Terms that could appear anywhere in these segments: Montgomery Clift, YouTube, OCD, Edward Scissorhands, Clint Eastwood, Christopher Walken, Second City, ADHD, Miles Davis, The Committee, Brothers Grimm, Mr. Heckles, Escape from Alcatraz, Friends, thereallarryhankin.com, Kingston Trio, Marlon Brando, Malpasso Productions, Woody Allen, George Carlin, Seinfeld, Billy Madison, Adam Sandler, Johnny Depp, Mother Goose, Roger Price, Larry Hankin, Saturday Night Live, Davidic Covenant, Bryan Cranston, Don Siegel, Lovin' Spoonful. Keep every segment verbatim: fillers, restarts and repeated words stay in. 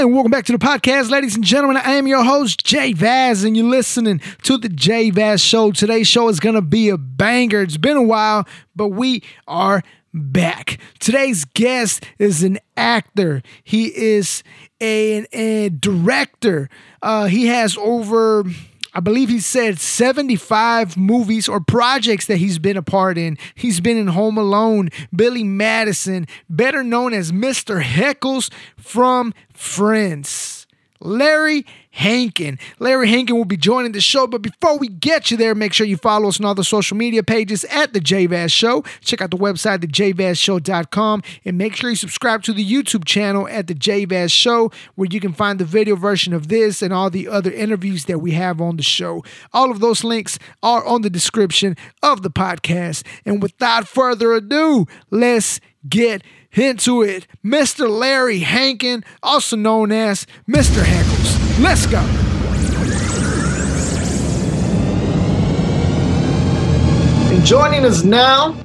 And welcome back to the podcast, ladies and gentlemen. I am your host, JVaz, and you're listening to The JVaz Show. Today's show is going to be a banger. It's been a while, but we are back. Today's guest is an actor. He is a, a director. Uh, he has over... I believe he said seventy-five movies or projects that he's been a part in. He's been in Home Alone, Billy Madison, better known as Mister Heckles from Friends. Larry Hankin. Larry Hankin will be joining the show, but before we get you there, make sure you follow us on all the social media pages at The JVaz Show. Check out the website, the j vaz show dot com, and make sure you subscribe to the YouTube channel at The JVaz Show, where you can find the video version of this and all the other interviews that we have on the show. All of those links are on the description of the podcast. And without further ado, let's get into it. Mister Larry Hankin, also known as Mister Heckles. Let's go. And joining us now,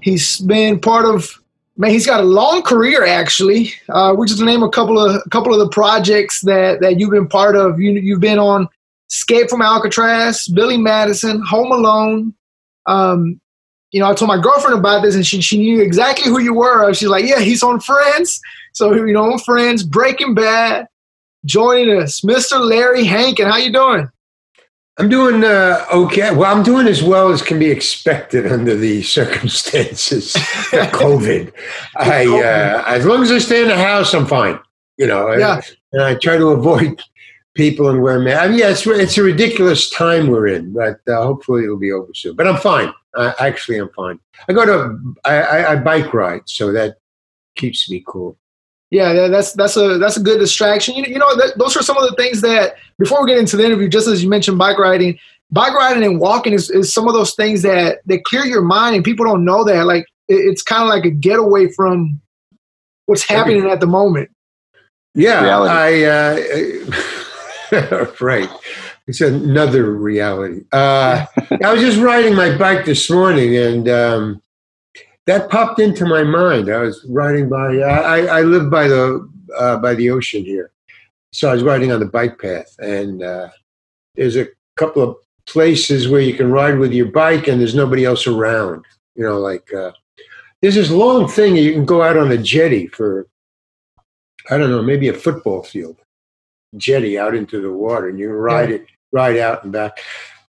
he's been part of, man, he's got a long career, actually. Uh, we just name a couple of a couple of the projects that, that you've been part of. You, you've been on Escape from Alcatraz, Billy Madison, Home Alone. Um, You know, I told my girlfriend about this, and she she knew exactly who you were. She's like, "Yeah, he's on Friends." So you know, on Friends, Breaking Bad, joining us, Mister Larry Hankin. How you doing? I'm doing uh, okay. Well, I'm doing as well as can be expected under the circumstances of COVID. I uh, as long as I stay in the house, I'm fine. You know, yeah. and, and I try to avoid people and wear masks. I mean, yeah, it's it's a ridiculous time we're in, but uh, hopefully it'll be over soon. But I'm fine. I actually am fine. I go to I, I, I bike ride, so that keeps me cool. Yeah, that's that's a that's a good distraction. You, you know, that, those are some of the things that before we get into the interview. Just as you mentioned, bike riding, bike riding and walking is, is some of those things that that clear your mind, and people don't know that. Like it, it's kind of like a getaway from what's happening Everything. at the moment. Yeah, reality. I uh, right. It's another reality. Uh, I was just riding my bike this morning, and um, that popped into my mind. I was riding by. I, I live by the uh, by the ocean here, so I was riding on the bike path. And uh, there's a couple of places where you can ride with your bike, and there's nobody else around. You know, like uh, there's this long thing you can go out on a jetty for. I don't know, maybe a football field jetty out into the water, and you can ride yeah. it. Right out and back.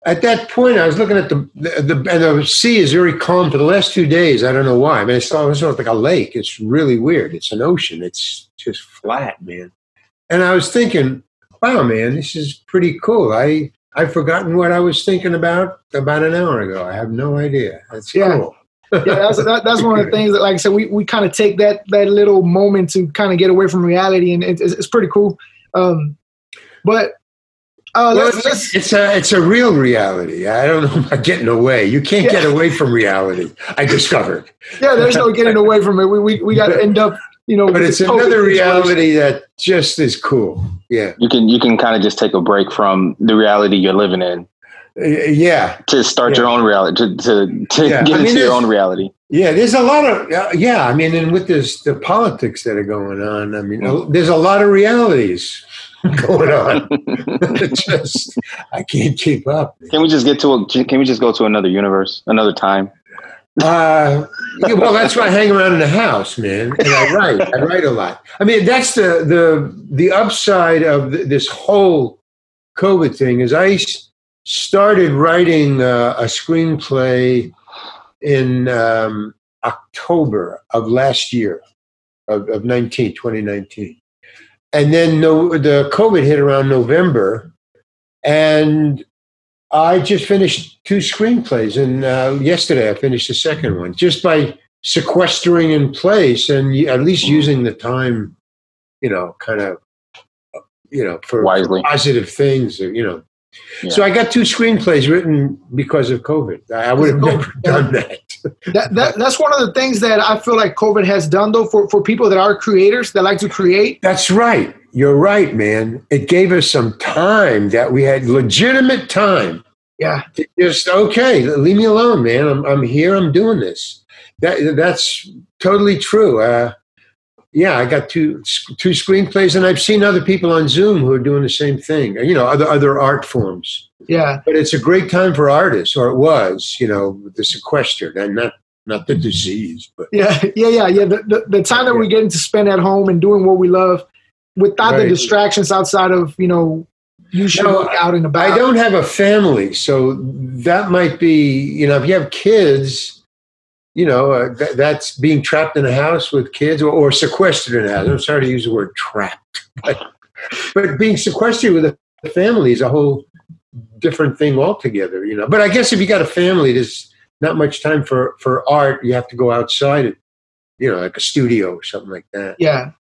At that point, I was looking at the the, the and the sea is very calm for the last two days. I don't know why. I mean, it's almost like a lake. It's really weird. It's an ocean. It's just flat, man. And I was thinking, wow, man, this is pretty cool. I I've forgotten what I was thinking about about an hour ago. I have no idea. That's yeah. cool. yeah, that's that, that's one of the things that, like I said, we, we kind of take that that little moment to kind of get away from reality, and it, it's, it's pretty cool. Um, but Uh, well, let's, let's, it's a it's a real reality. I don't know about getting away. You can't yeah. get away from reality. I discovered. yeah, there's no getting away from it. We we, we got to end up, you know. But it's another reality that just is cool. Yeah, you can you can kind of just take a break from the reality you're living in. Uh, yeah, to start yeah. your own reality. To to, to yeah. get I mean, into your own reality. Yeah, there's a lot of uh, yeah. I mean, and with this the politics that are going on. I mean, well, there's a lot of realities going on. just I can't keep up. Can we just get to a, can we just go to another universe, another time? Uh, yeah, well, that's why I hang around in the house, man. And I write. I write a lot. I mean, that's the the the upside of th- this whole COVID thing is I s- started writing uh, a screenplay in um, October of last year, of, of nineteen twenty nineteen. And then no, the COVID hit around November, and I just finished two screenplays. And uh, yesterday I finished the second one just by sequestering in place and at least using the time, you know, kind of, you know, for Wisely. positive things, or, you know. Yeah. So I got two screenplays written because of COVID. I would have never done that. that, that. That's one of the things that I feel like COVID has done, though, for, for people that are creators, that like to create. That's right. You're right, man. It gave us some time that we had legitimate time. Yeah. To just, okay, leave me alone, man. I'm I'm here. I'm doing this. That That's totally true. Uh, yeah, I got two two screenplays, and I've seen other people on Zoom who are doing the same thing, you know, other other art forms. Yeah. But it's a great time for artists, or it was, you know, the sequestered, and not not the disease. But yeah, yeah, yeah, yeah. The, the, the time that yeah. we're getting to spend at home and doing what we love without right. the distractions outside of, you know, you should no, look out and about. I don't have a family, so that might be, you know, if you have kids... You know, uh, th- that's being trapped in a house with kids, or, or sequestered in a house. I'm sorry to use the word trapped. But, but being sequestered with a family is a whole different thing altogether, you know. But I guess if you got a family, there's not much time for, for art. You have to go outside, and, you know, like a studio or something like that. Yeah.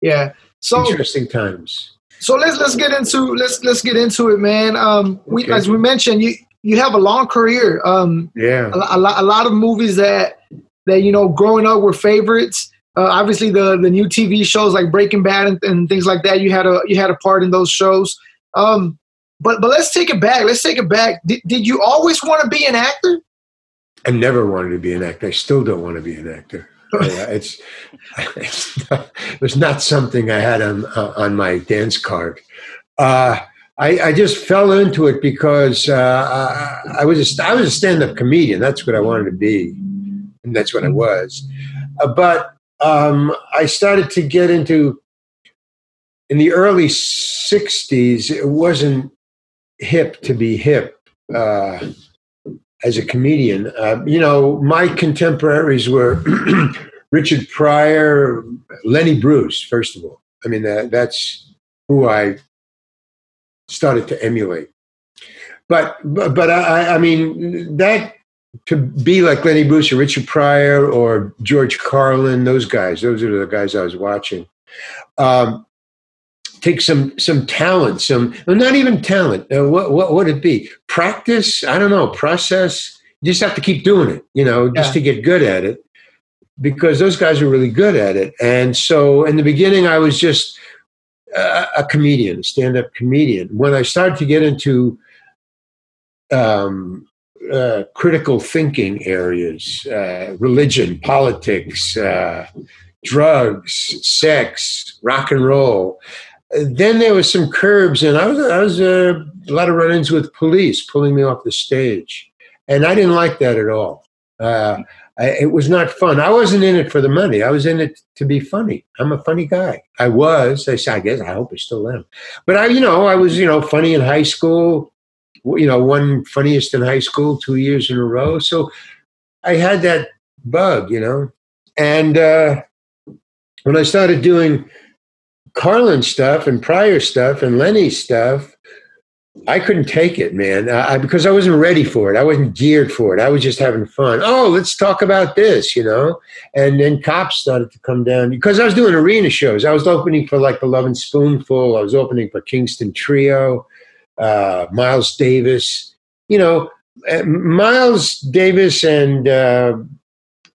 Yeah. So interesting times. So let's let's get into let's let's get into it, man. Um, we okay. as we mentioned, you You have a long career. Um, yeah, a, a, lot, a lot of movies that that you know growing up were favorites. Uh, obviously, the the new T V shows like Breaking Bad and, and things like that. You had a you had a part in those shows. Um, but but let's take it back. Let's take it back. D- did you always want to be an actor? I never wanted to be an actor. I still don't want to be an actor. it's it's not, it was not something I had on uh, on my dance card. Uh, I, I just fell into it because uh, I, I was a, I was a stand-up comedian. That's what I wanted to be, and that's what I was. Uh, but um, I started to get into, in the early sixties, it wasn't hip to be hip uh, as a comedian. Uh, you know, my contemporaries were Richard Pryor, Lenny Bruce, first of all. I mean, that, that's who I... started to emulate, but but, but I, I mean that to be like Lenny Bruce or Richard Pryor or George Carlin, those guys, those are the guys I was watching. Um, take some some talent, some well, not even talent. Uh, what what would it be? Practice? I don't know. Process. You just have to keep doing it, you know, just yeah. to get good at it. Because those guys were really good at it, and so in the beginning, I was just. A comedian, a stand-up comedian. When I started to get into um, uh, critical thinking areas, uh, religion, politics, uh, drugs, sex, rock and roll, then there was some curbs, and I was, I was uh, a lot of run-ins with police pulling me off the stage, and I didn't like that at all. Uh, I, it was not fun. I wasn't in it for the money. I was in it to be funny. I'm a funny guy. I was. I, I guess I hope I still am. But I, you know, I was, you know, funny in high school. You know, one funniest in high school two years in a row. So I had that bug, you know. And uh, when I started doing Carlin stuff and Pryor stuff and Lenny stuff, I couldn't take it, man, I, because I wasn't ready for it. I wasn't geared for it. I was just having fun. Oh, let's talk about this, you know? And then cops started to come down because I was doing arena shows. I was opening for like the Lovin' Spoonful. I was opening for Kingston Trio, uh, Miles Davis. You know, uh, Miles Davis and uh,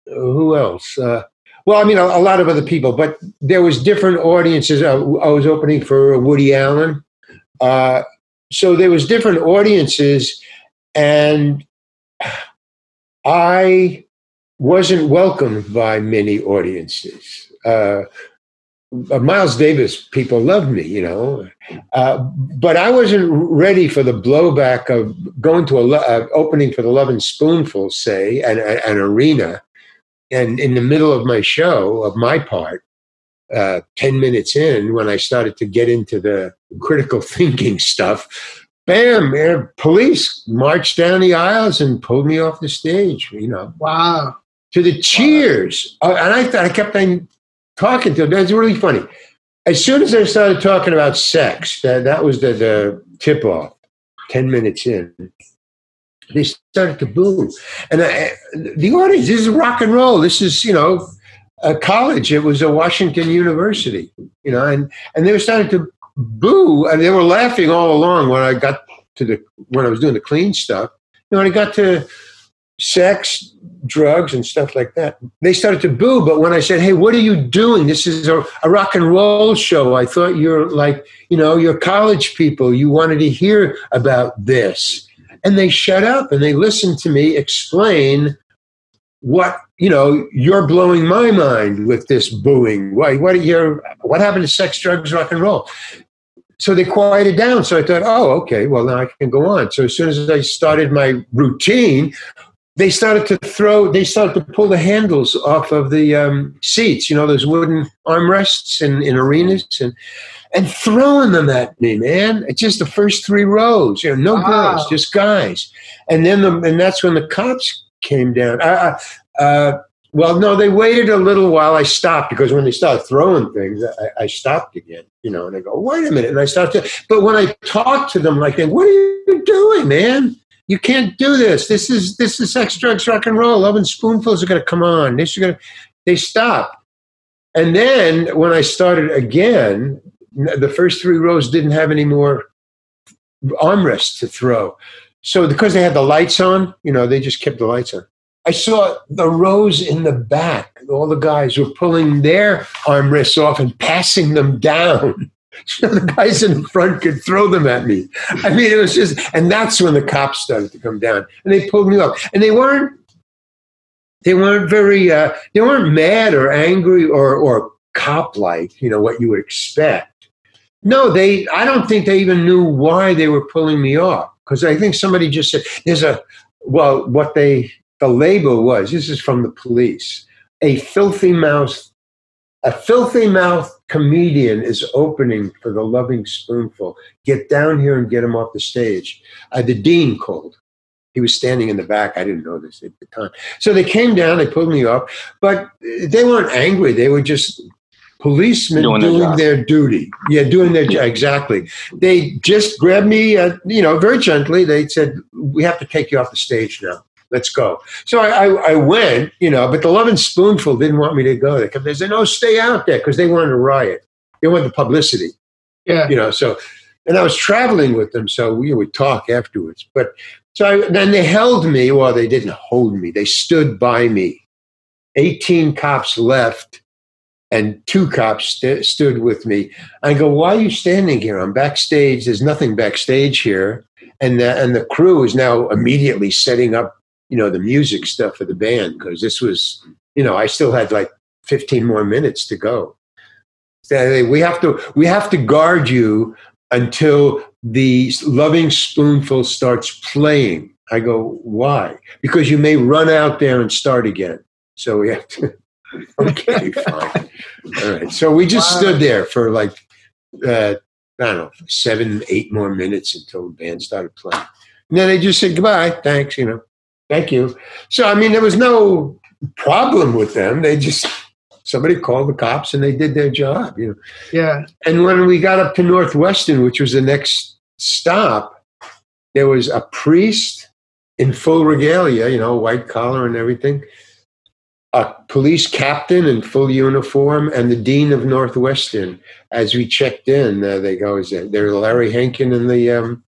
who else? Uh, well, I mean, a, a lot of other people, but there was different audiences. I, I was opening for Woody Allen. Uh So there was different audiences, and I wasn't welcomed by many audiences. Uh, Miles Davis people loved me, you know, uh, but I wasn't ready for the blowback of going to a lo- uh, opening for the Lovin' Spoonful, say, an, an arena, and in the middle of my show, of my part. Uh, ten minutes in, when I started to get into the critical thinking stuff, bam, man, police marched down the aisles and pulled me off the stage, you know. Wow. To the cheers. Wow. Uh, and I, th- I kept on talking to them. That's really funny. As soon as I started talking about sex, that, that was the, the tip-off, ten minutes in. They started to boo. And I, the audience, this is rock and roll. This is, you know... a college. It was a Washington University, you know, and, and they were starting to boo, and they were laughing all along when I got to the, when I was doing the clean stuff. You know, when I got to sex, drugs, and stuff like that, they started to boo. But when I said, hey, what are you doing? This is a, a rock and roll show. I thought you're like, you know, you're college people. You wanted to hear about this. And they shut up and they listened to me explain what, you know, you're blowing my mind with this booing. Why, what are your, what happened to sex, drugs, rock and roll? So they quieted down. So I thought, oh, okay, well, now I can go on. So as soon as I started my routine, they started to throw, they started to pull the handles off of the um, seats, you know, those wooden armrests in, in arenas, and and throwing them at me, man. It's just the first three rows, you know, no wow. girls, just guys. And then the, and that's when the cops came down. I, I, uh, well, no, they waited a little while. I stopped because when they started throwing things, I, I stopped again, you know, and I go, wait a minute. And I stopped. To, but when I talked to them, like, what are you doing, man? You can't do this. This is this is sex, drugs, rock and roll. Lovin' Spoonfuls are going to come on. This is going to. They stop, and then when I started again, the first three rows didn't have any more armrests to throw. So because they had the lights on, you know, they just kept the lights on. I saw the rows in the back. All the guys were pulling their armrests off and passing them down. So the guys in the front could throw them at me. I mean, it was just, and that's when the cops started to come down, and they pulled me up. And they weren't, they weren't very, uh, they weren't mad or angry or or cop-like, you know, what you would expect. No, they, I don't think they even knew why they were pulling me off, because I think somebody just said, "There's a," well, what they, the label was, this is from the police, a filthy mouth. A filthy mouth comedian is opening for the Lovin' Spoonful. Get down here and get him off the stage. Uh, the dean called. He was standing in the back. I didn't know this at the time. So they came down. They pulled me up. But they weren't angry. They were just policemen doing, doing their, their duty. Yeah, doing their job. Exactly. They just grabbed me, uh, you know, very gently. They said, "We have to take you off the stage now. Let's go." So I, I, I went, you know, but the Lovin' Spoonful didn't want me to go there because they said, "No, stay out there," because they wanted a riot. They wanted the publicity. Yeah. You know, so, and I was traveling with them, so we would talk afterwards. But so I, then they held me. Well, they didn't hold me. They stood by me. eighteen cops left and two cops st- stood with me. I go, "Why are you standing here? I'm backstage. There's nothing backstage here." And the, and the crew is now immediately setting up, you know, the music stuff for the band, because this was, you know, I still had like fifteen more minutes to go. So we have to, we have to guard you until the Lovin' Spoonful starts playing. I go, "Why?" "Because you may run out there and start again." So we have to, okay, fine. All right. So we just wow. stood there for like, uh, I don't know, seven, eight more minutes until the band started playing. And then they just said, "Goodbye, thanks," you know. Thank you. So, I mean, there was no problem with them. They just, somebody called the cops and they did their job, you know. Yeah. And when we got up to Northwestern, which was the next stop, there was a priest in full regalia, you know, white collar and everything, a police captain in full uniform, and the dean of Northwestern. As we checked in, uh, they go, "Is there, there Larry Hankin in the... Um,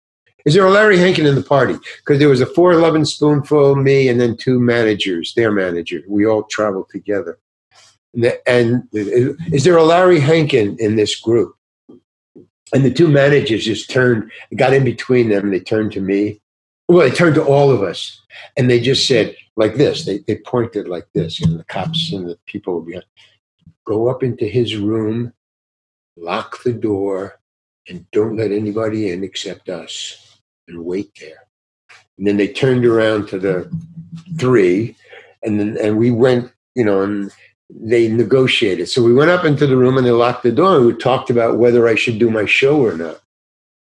Is there a Larry Hankin in the party?" Because there was a four Lovin' Spoonful, me, and then two managers, their manager. We all traveled together. And, the, and "Is there a Larry Hankin in this group?" And the two managers just turned, got in between them, and they turned to me. Well, they turned to all of us. And they just said, like this. They, they pointed like this. And the cops and the people were behind. "Go up into his room, lock the door, and don't let anybody in except us. And wait there." And then they turned around to the three, and then, and we went, you know, and they negotiated. So we went up into the room and they locked the door, and we talked about whether I should do my show or not,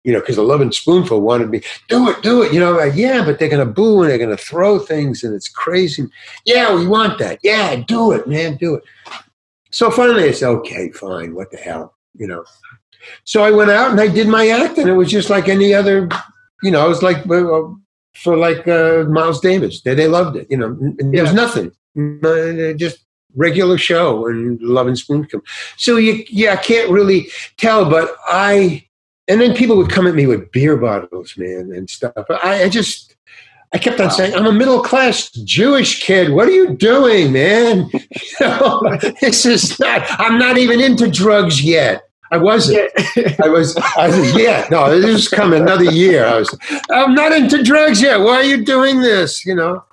you know, because the Lovin' Spoonful wanted me, do it, do it. You know, like, yeah, but they're going to boo and they're going to throw things and it's crazy. Yeah, we want that. Yeah, do it, man, do it. So finally I said, okay, fine, what the hell, you know. So I went out and I did my act, and it was just like any other. You know, it was like for like uh, Miles Davis. They they loved it. You know, there was nothing, just regular show and Lovin' Spoonful. So you, yeah, I can't really tell, but I. And then people would come at me with beer bottles, man, and stuff. I, I just, I kept on wow. saying, "I'm a middle class Jewish kid. What are you doing, man? You know, this is not. I'm not even into drugs yet." I wasn't. Yeah. I was. I was. Yeah. No, this is coming another year. I was. I'm not into drugs yet. Why are you doing this? You know.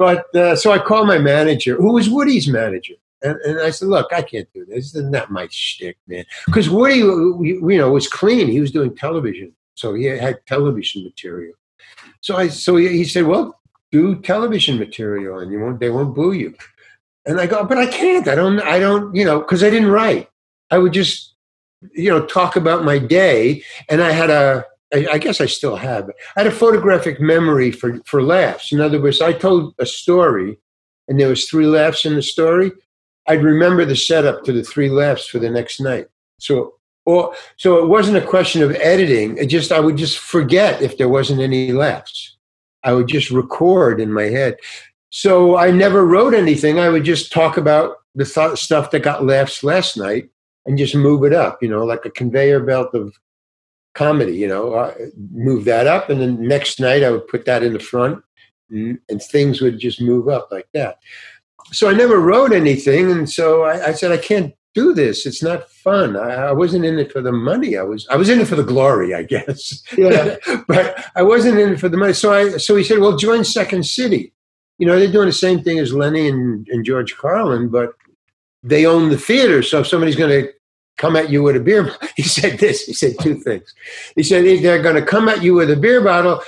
But uh, so I called my manager, who was Woody's manager. And, and I said, look, I can't do this. This is not my shtick, man. Because Woody, you know, was clean. He was doing television. So he had television material. So I, so he said, well, do television material and you won't, they won't boo you. And I go, but I can't. I don't, I don't, you know, because I didn't write. I would just, you know, talk about my day. And I had a, I, I guess I still have, I had a photographic memory for, for laughs. In other words, I told a story and there was three laughs in the story. I'd remember the setup to the three laughs for the next night. So, or, so it wasn't a question of editing. It just, I would just forget if there wasn't any laughs. I would just record in my head. So I never wrote anything. I would just talk about the th- stuff that got laughs last night and just move it up, you know, like a conveyor belt of comedy, you know, I move that up. And then next night I would put that in the front and, and things would just move up like that. So I never wrote anything. And so I, I said, I can't do this. It's not fun. I, I wasn't in it for the money. I was I was in it for the glory, I guess. Yeah. But I wasn't in it for the money. So I so he said, well, join Second City. You know, they're doing the same thing as Lenny and, and George Carlin, but they own the theater. So if somebody's going to come at you with a beer bottle, he said this. He said two things. He said, they're going to come at you with a beer bottle.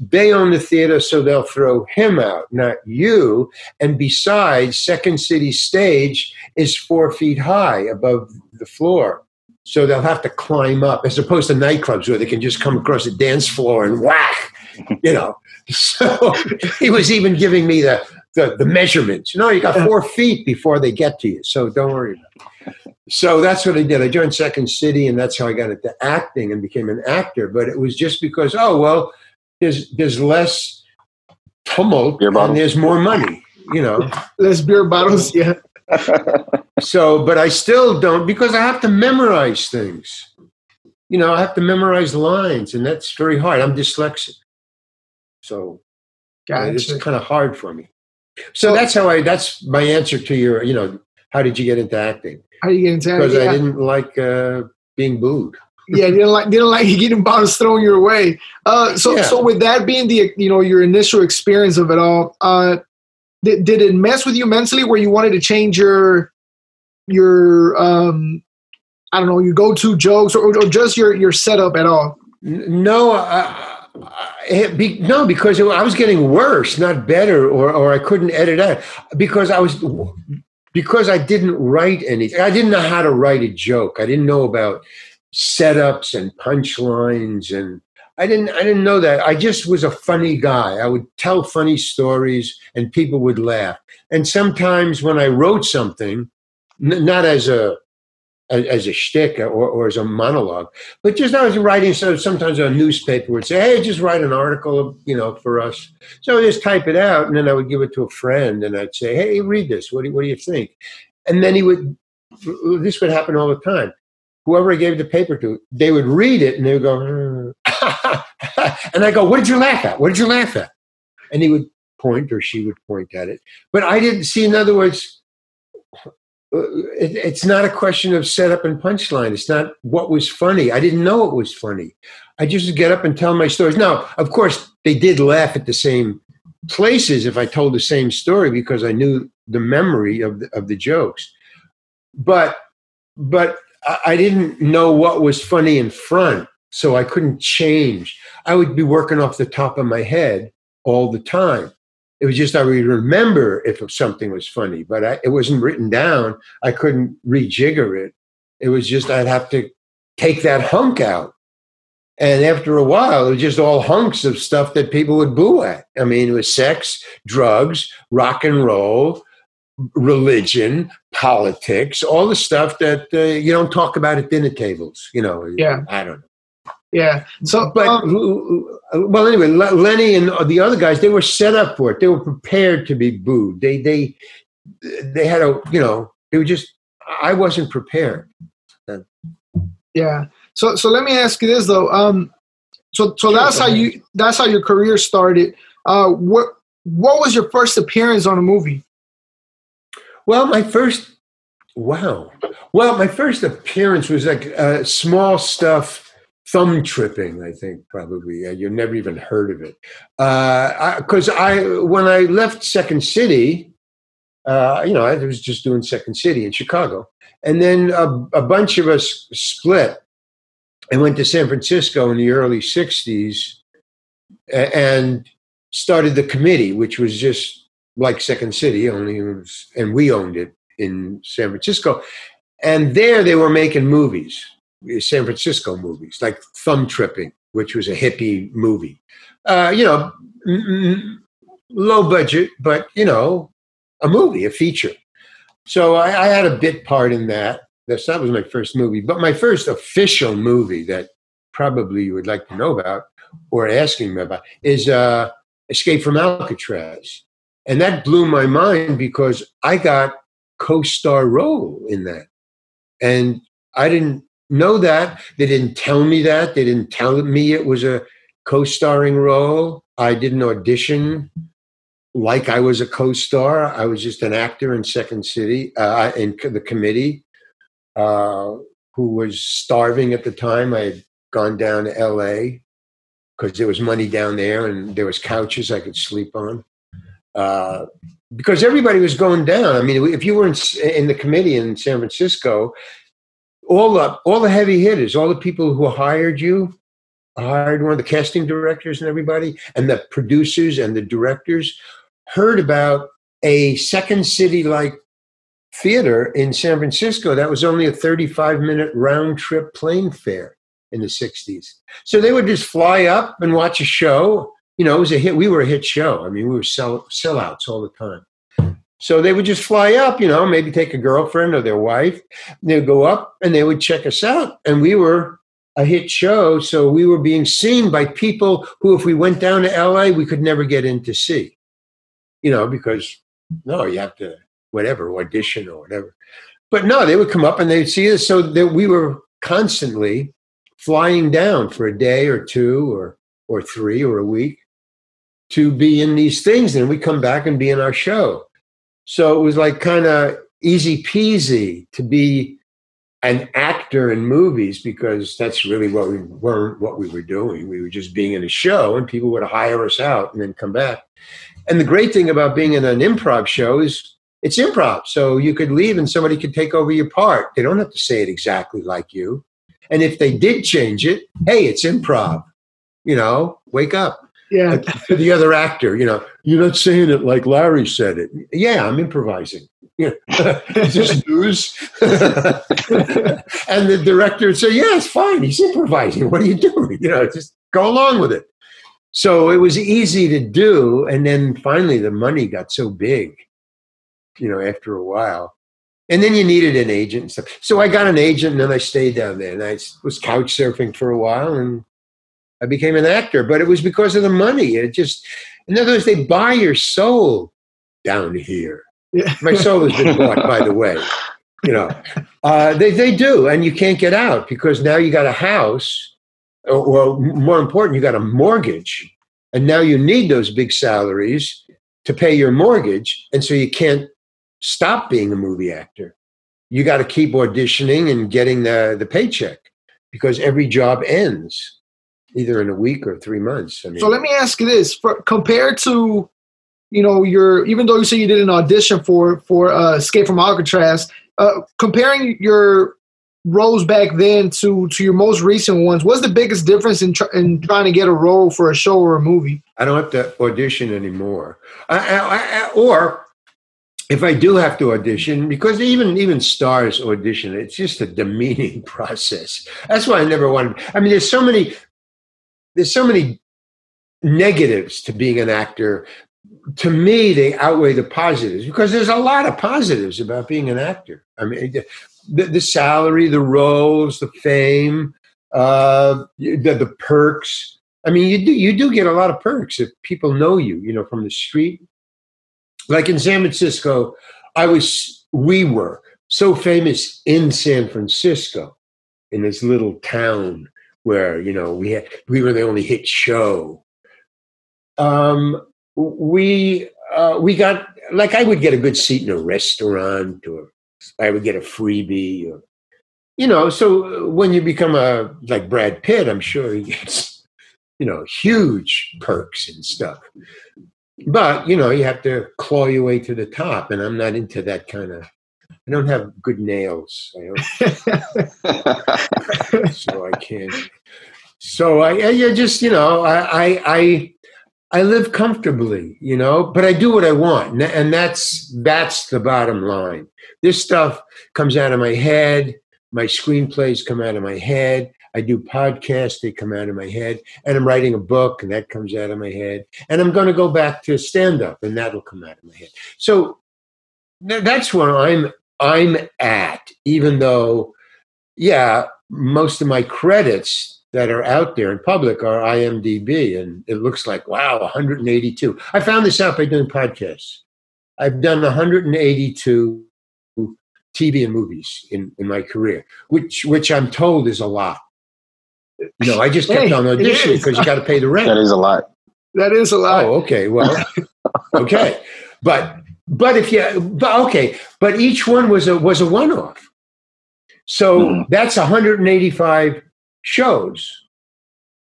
They own the theater, so they'll throw him out, not you. And besides, Second City stage is four feet high above the floor. So they'll have to climb up, as opposed to nightclubs where they can just come across a dance floor and whack, you know. So he was even giving me the, the, the measurements. You know, you got four feet before they get to you, so don't worry about it. So that's what I did. I joined Second City, and that's how I got into acting and became an actor. But it was just because, oh, well, There's there's less tumult and there's more money, you know. Less beer bottles, yeah. So, but I still don't, because I have to memorize things. You know, I have to memorize lines, and that's very hard. I'm dyslexic. So gotcha. It's kind of hard for me. So that's how I, that's my answer to your, you know, how did you get into acting? How did you get into acting? Because yeah. I didn't like uh, being booed. Yeah, they don't like they don't like getting bottles thrown your way. Uh, so yeah. so with that being the you know your initial experience of it all, uh, did did it mess with you mentally where you wanted to change your your um, I don't know your go to jokes or, or just your, your setup at all? No, I, I, be, no, because it, I was getting worse, not better, or or I couldn't edit out because I was because I didn't write anything. I didn't know how to write a joke. I didn't know about setups and punchlines, and I didn't I didn't know that. I just was a funny guy. I would tell funny stories and people would laugh. And sometimes when I wrote something, n- not as a as a shtick or, or as a monologue, but just I was writing, so sometimes a newspaper would say, hey, just write an article, you know, for us. So I just type it out and then I would give it to a friend and I'd say, hey, read this. What do, what do you think? And then he would, this would happen all the time. Whoever I gave the paper to, they would read it and they would go, and I go, what did you laugh at? What did you laugh at? And he would point or she would point at it. But I didn't see, in other words, it, it's not a question of setup and punchline. It's not what was funny. I didn't know it was funny. I just get up and tell my stories. Now, of course, they did laugh at the same places if I told the same story because I knew the memory of the, of the jokes. But, but, I didn't know what was funny in front, so I couldn't change. I would be working off the top of my head all the time. It was just I would remember if something was funny, but I, it wasn't written down. I couldn't rejigger it. It was just I'd have to take that hunk out. And after a while, it was just all hunks of stuff that people would boo at. I mean, it was sex, drugs, rock and roll, religion, politics, all the stuff that uh, you don't talk about at dinner tables, you know. Yeah. I don't know. Yeah. So, but, um, well, anyway, Lenny and the other guys, they were set up for it. They were prepared to be booed. They, they, they had a, you know, they were just, I wasn't prepared. Yeah. So, so let me ask you this though. Um, so, so that's how you, that's how your career started. Uh, what, what was your first appearance on a movie? Well, my first, wow. Well, my first appearance was like uh, small stuff thumb tripping, I think, probably. Uh, you never even heard of it. Because uh, I, I, when I left Second City, uh, you know, I was just doing Second City in Chicago. And then a, a bunch of us split and went to San Francisco in the early sixties and started The Committee, which was just like Second City, only it was, and we owned it in San Francisco. And there they were making movies, San Francisco movies, like Thumb Tripping, which was a hippie movie. Uh, you know, m- low budget, but, you know, a movie, a feature. So I, I had a bit part in that. That's, that was my first movie. But my first official movie that probably you would like to know about or asking me about is uh, Escape from Alcatraz. And that blew my mind because I got co-star role in that. And I didn't know that. They didn't tell me that. They didn't tell me it was a co-starring role. I didn't audition like I was a co-star. I was just an actor in Second City, uh, in The Committee, uh, who was starving at the time. I had gone down to L A because there was money down there and there was couches I could sleep on. Uh, because everybody was going down. I mean, if you were in, in The Committee in San Francisco, all the, all the heavy hitters, all the people who hired you, hired one of the casting directors and everybody, and the producers and the directors heard about a Second City-like theater in San Francisco that was only a thirty-five minute round-trip plane fare in the sixties. So they would just fly up and watch a show. You know, it was a hit. We were a hit show. I mean, we were sell, sellouts all the time. So they would just fly up, you know, maybe take a girlfriend or their wife. They would go up and they would check us out. And we were a hit show. So we were being seen by people who, if we went down to L A, we could never get in to see, you know, because, no, you have to, whatever, audition or whatever. But no, they would come up and they'd see us. So that we were constantly flying down for a day or two or or three or a week to be in these things, and we come back and be in our show. So it was like kind of easy peasy to be an actor in movies because that's really what we weren't what we were doing. We were just being in a show and people would hire us out and then come back. And the great thing about being in an improv show is it's improv. So you could leave and somebody could take over your part. They don't have to say it exactly like you. And if they did change it, hey, it's improv. You know, wake up. Yeah. To the other actor, you know, you're not saying it like Larry said it. Yeah, I'm improvising. Yeah. Is this news? And the director would say, yeah, it's fine. He's improvising. What are you doing? You know, just go along with it. So it was easy to do. And then finally the money got so big, you know, after a while. And then you needed an agent and stuff. So I got an agent and then I stayed down there. And I was couch surfing for a while and I became an actor, but it was because of the money. It just, in other words, they buy your soul down here. Yeah. My soul has been bought, by the way. You know, uh, they they do, and you can't get out because now you got a house, or, or more important, you got a mortgage, and now you need those big salaries to pay your mortgage, and so you can't stop being a movie actor. You got to keep auditioning and getting the the paycheck because every job ends. Either in a week or three months. I mean, so let me ask you this: for, compared to, you know, your even though you say you did an audition for for uh, Escape from Alcatraz, uh, comparing your roles back then to to your most recent ones, what's the biggest difference in, tr- in trying to get a role for a show or a movie? I don't have to audition anymore, I, I, I, or if I do have to audition, because even even stars audition, it's just a demeaning process. That's why I never wanted. I mean, there's so many. There's so many negatives to being an actor. To me, they outweigh the positives because there's a lot of positives about being an actor. I mean, the, the salary, the roles, the fame, uh, the, the perks. I mean, you do you do get a lot of perks if people know you, you know, from the street. Like in San Francisco, I was we were so famous in San Francisco, in this little town. Where, you know, we had, we were the only hit show. Um, we uh, we got, like I would get a good seat in a restaurant or I would get a freebie or you know, so when you become a, like Brad Pitt, I'm sure he gets, you know, huge perks and stuff. But, you know, you have to claw your way to the top. And I'm not into that kind of, I don't have good nails. I don't, so I can't. So I, I just, you know, I, I, I, I live comfortably, you know, but I do what I want. And that's, that's the bottom line. This stuff comes out of my head. My screenplays come out of my head. I do podcasts. They come out of my head. And I'm writing a book, and that comes out of my head. And I'm going to go back to stand-up, and that'll come out of my head. So that's where I'm, I'm at, even though, yeah, most of my credits that are out there in public are I M D B, and it looks like, wow, one hundred eighty-two. I found this out by doing podcasts. I've done one hundred eighty-two T V and movies in, in my career, which which I'm told is a lot. No, I just kept hey, on auditioning because you got to pay the rent. That is a lot. That is a lot. Oh, okay. Well, okay, but but if you but okay, but each one was a was a one off. So mm. that's one hundred eighty-five. Shows.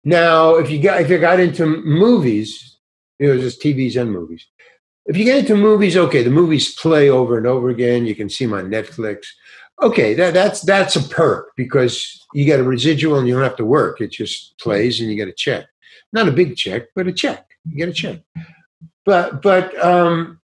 Now, if you got if you got into movies, it was just T Vs and movies. If you get into movies, okay, the movies play over and over again. You can see them on Netflix. Okay, that, that's that's a perk because you get a residual and you don't have to work. It just plays and you get a check. Not a big check, but a check. You get a check. But but um,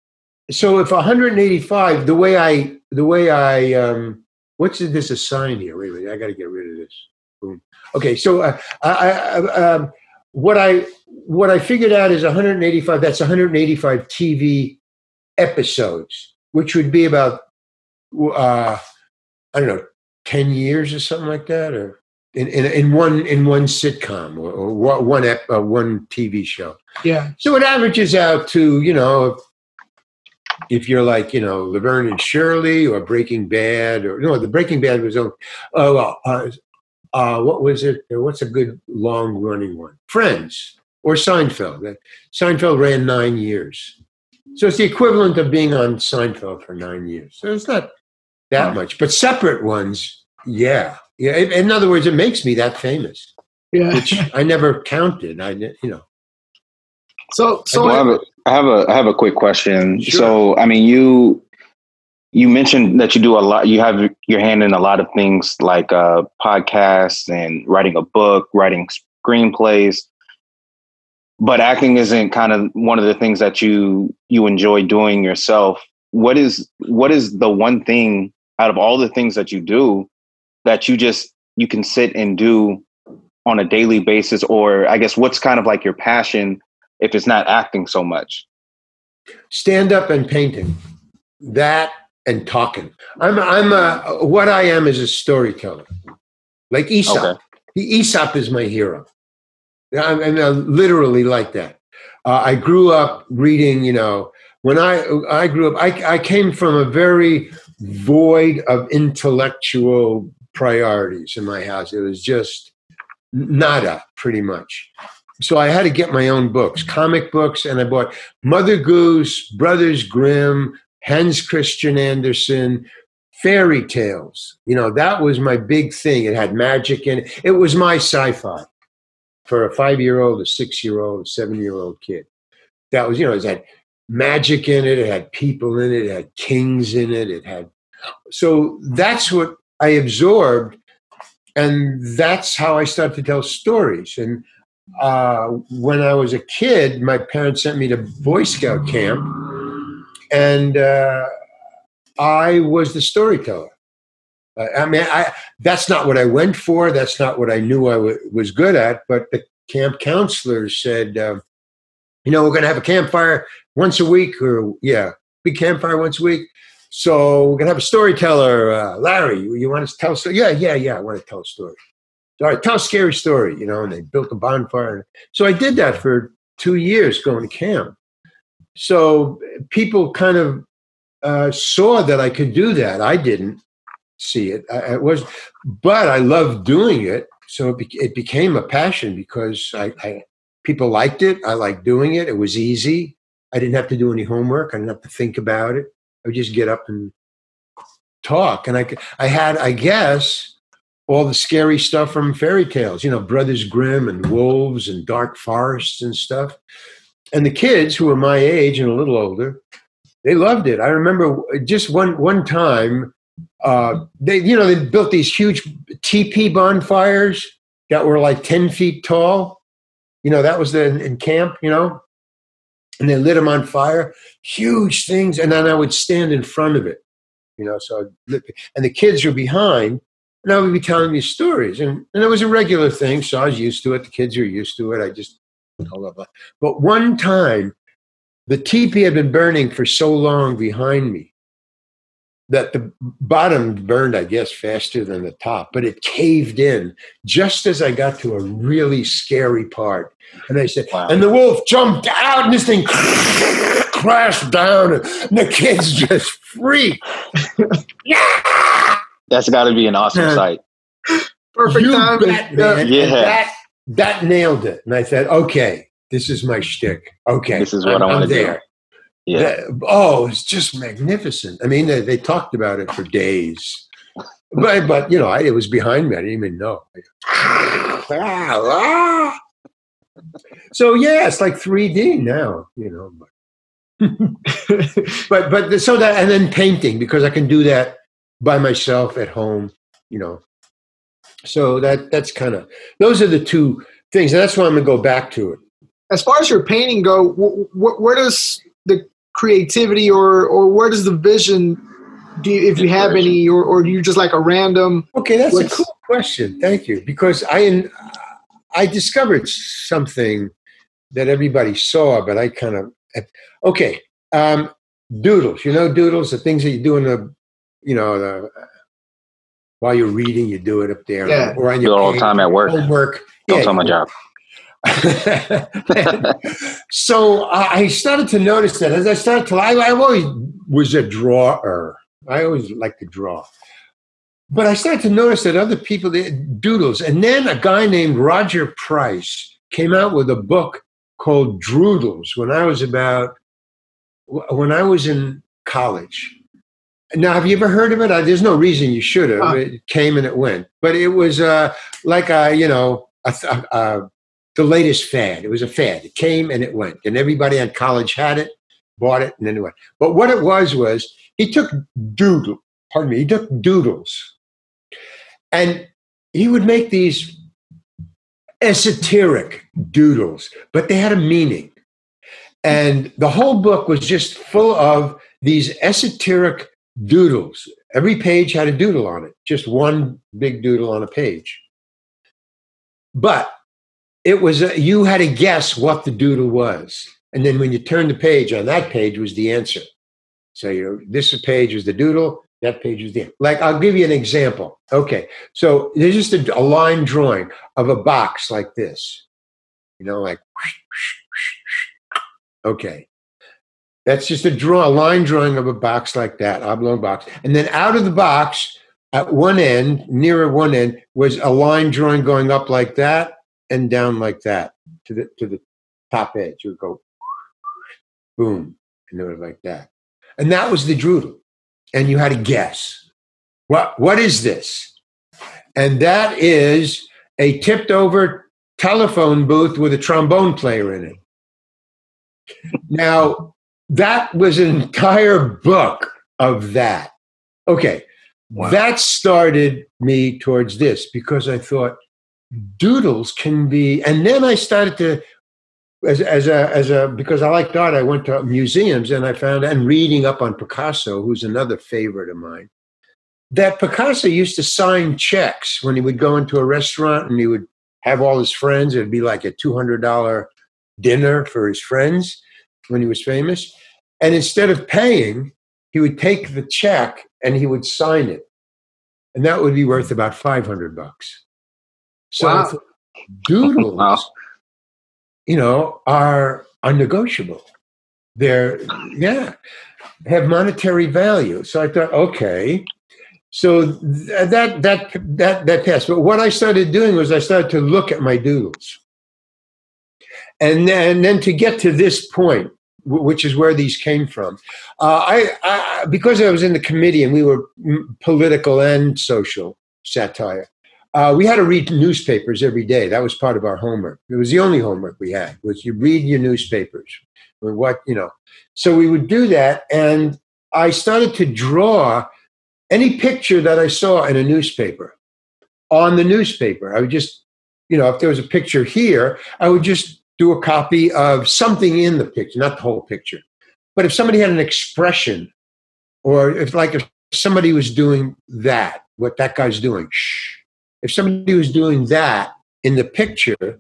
so if one hundred eighty-five, the way I the way I um, what's this assigned here? Wait, wait, I got to get rid of this. Boom. Okay, so uh, I, I, um, what I what I figured out is one hundred eighty-five. That's one hundred eighty-five T V episodes, which would be about uh, I don't know, ten years or something like that, or in in, in one in one sitcom or, or one ep, uh, one T V show. Yeah. So it averages out to, you know, if you're like, you know, Laverne and Shirley or Breaking Bad, or no, the Breaking Bad was oh uh, well. Uh, Uh, what was it? What's a good long-running one? Friends or Seinfeld. Seinfeld ran nine years. So it's the equivalent of being on Seinfeld for nine years. So it's not that much. But separate ones, yeah. yeah. In other words, it makes me that famous, yeah. which I never counted. I, you know. So, so I have a, I have a, I have a quick question. Sure. So, I mean, you... You mentioned that you do a lot, you have your hand in a lot of things like uh, podcasts and writing a book, writing screenplays, but acting isn't kind of one of the things that you you enjoy doing yourself. What is what is the one thing out of all the things that you do that you just, you can sit and do on a daily basis? Or I guess what's kind of like your passion if it's not acting so much? Stand up and painting. That and talking. I'm I'm a, what I am is a storyteller. Like Aesop. Okay. The Aesop is my hero. I'm, I'm literally like that. Uh, I grew up reading, you know, when I I grew up, I, I came from a very void of intellectual priorities in my house. It was just nada, pretty much. So I had to get my own books, comic books, and I bought Mother Goose, Brothers Grimm, Hans Christian Andersen, fairy tales. You know, that was my big thing. It had magic in it. It was my sci-fi for a five-year-old, a six-year-old, a seven-year-old kid. That was, you know, it had magic in it. It had people in it. It had kings in it. It had, so that's what I absorbed. And that's how I started to tell stories. And uh, when I was a kid, my parents sent me to Boy Scout camp. And uh, I was the storyteller. Uh, I mean, I, that's not what I went for. That's not what I knew I w- was good at. But the camp counselors said, uh, you know, we're going to have a campfire once a week. Or, yeah, big campfire once a week. So we're going to have a storyteller. Uh, Larry, you, you want to tell a story? Yeah, yeah, yeah, I want to tell a story. All right, tell a scary story, you know, and they built a bonfire. So I did that for two years going to camp. So people kind of uh, saw that I could do that. I didn't see it. I, I was, but I loved doing it. So it, be- it became a passion because I, I people liked it. I liked doing it. It was easy. I didn't have to do any homework. I didn't have to think about it. I would just get up and talk. And I, I had, I guess, all the scary stuff from fairy tales, you know, Brothers Grimm and wolves and dark forests and stuff. And the kids who were my age and a little older, they loved it. I remember just one one time, uh, they you know, they built these huge teepee bonfires that were like ten feet tall. You know, that was the, in, in camp, you know, and they lit them on fire, huge things. And then I would stand in front of it, you know, so, I'd, and the kids were behind. And I would be telling these stories. And, and it was a regular thing, so I was used to it. The kids were used to it. I just, blah, blah, blah. But one time, the teepee had been burning for so long behind me that the bottom burned, I guess, faster than the top. But it caved in just as I got to a really scary part. And I said, wow. And the wolf jumped out, and this thing crashed down. And the kids just freaked. Yeah! That's got to be an awesome and sight. Perfect time. Bet, that, yeah. that, that nailed it. And I said, okay, this is my shtick. Okay. This is what I'm, I want to do. Yeah. That, oh, it's just magnificent. I mean, they, they talked about it for days. But, but you know, I, it was behind me. I didn't even know. So, yeah, it's like three D now, you know. But, but, but so that, and then painting, because I can do that by myself at home, you know. So that that's kind of, those are the two things. And that's why I'm going to go back to it. As far as your painting go, wh- wh- where does the creativity or or where does the vision, do you, if you have any, or, or do you just like a random? Okay, that's a cool question. Thank you. Because I, I discovered something that everybody saw, but I kind of, okay. Um, doodles, you know, doodles, the things that you do in a, you know, the, while you're reading, you do it up there. Yeah. Or on your do it all the time at work. Homework. Don't yeah, tell my job. So I started to notice that as I started to, I, I always was a drawer. I always liked to draw. But I started to notice that other people, they doodles. And then a guy named Roger Price came out with a book called Droodles when I was about, when I was in college. Now, have you ever heard of it? I, there's no reason you should have. Uh, it came and it went. But it was uh, like, a, you know, a, a, a, the latest fad. It was a fad. It came and it went. And everybody on college had it, bought it, and then it went. But what it was was he took doodle. Pardon me. He took doodles. And he would make these esoteric doodles. But they had a meaning. And the whole book was just full of these esoteric doodles. Every page had a doodle on it, just one big doodle on a page. But it was a, you had to guess what the doodle was, and then when you turned the page, on that page was the answer. So you know, this page was the doodle, that page was the like. I'll give you an example. Okay, so there's just a, a line drawing of a box like this, you know, like okay. That's just a draw, a line drawing of a box like that, oblong box. And then out of the box, at one end, nearer one end, was a line drawing going up like that and down like that to the to the top edge. You would go, boom, and it would like that. And that was the droodle. And you had to guess, what what is this? And that is a tipped over telephone booth with a trombone player in it. Now, that was an entire book of that. Okay. Wow. That started me towards this because I thought doodles can be, and then I started to, as, as a, as a, because I liked art, I went to museums and I found, and reading up on Picasso, who's another favorite of mine, that Picasso used to sign checks when he would go into a restaurant and he would have all his friends. It'd be like a two hundred dollars dinner for his friends when he was famous, and instead of paying, he would take the check and he would sign it, and that would be worth about five hundred bucks. So wow. doodles, wow. you know, are unnegotiable. They're, yeah, have monetary value. So I thought, okay, so th- that, that, that, that passed. But what I started doing was I started to look at my doodles. And then, and then to get to this point, w- which is where these came from, uh, I, I because I was in the committee and we were m- political and social satire, Uh, we had to read newspapers every day. That was part of our homework. It was the only homework we had, was you read your newspapers or what, you know. So we would do that. And I started to draw any picture that I saw in a newspaper on the newspaper. I would just, you know, if there was a picture here, I would just do a copy of something in the picture, not the whole picture. But if somebody had an expression, or if like if somebody was doing that, what that guy's doing, shh. If somebody was doing that in the picture,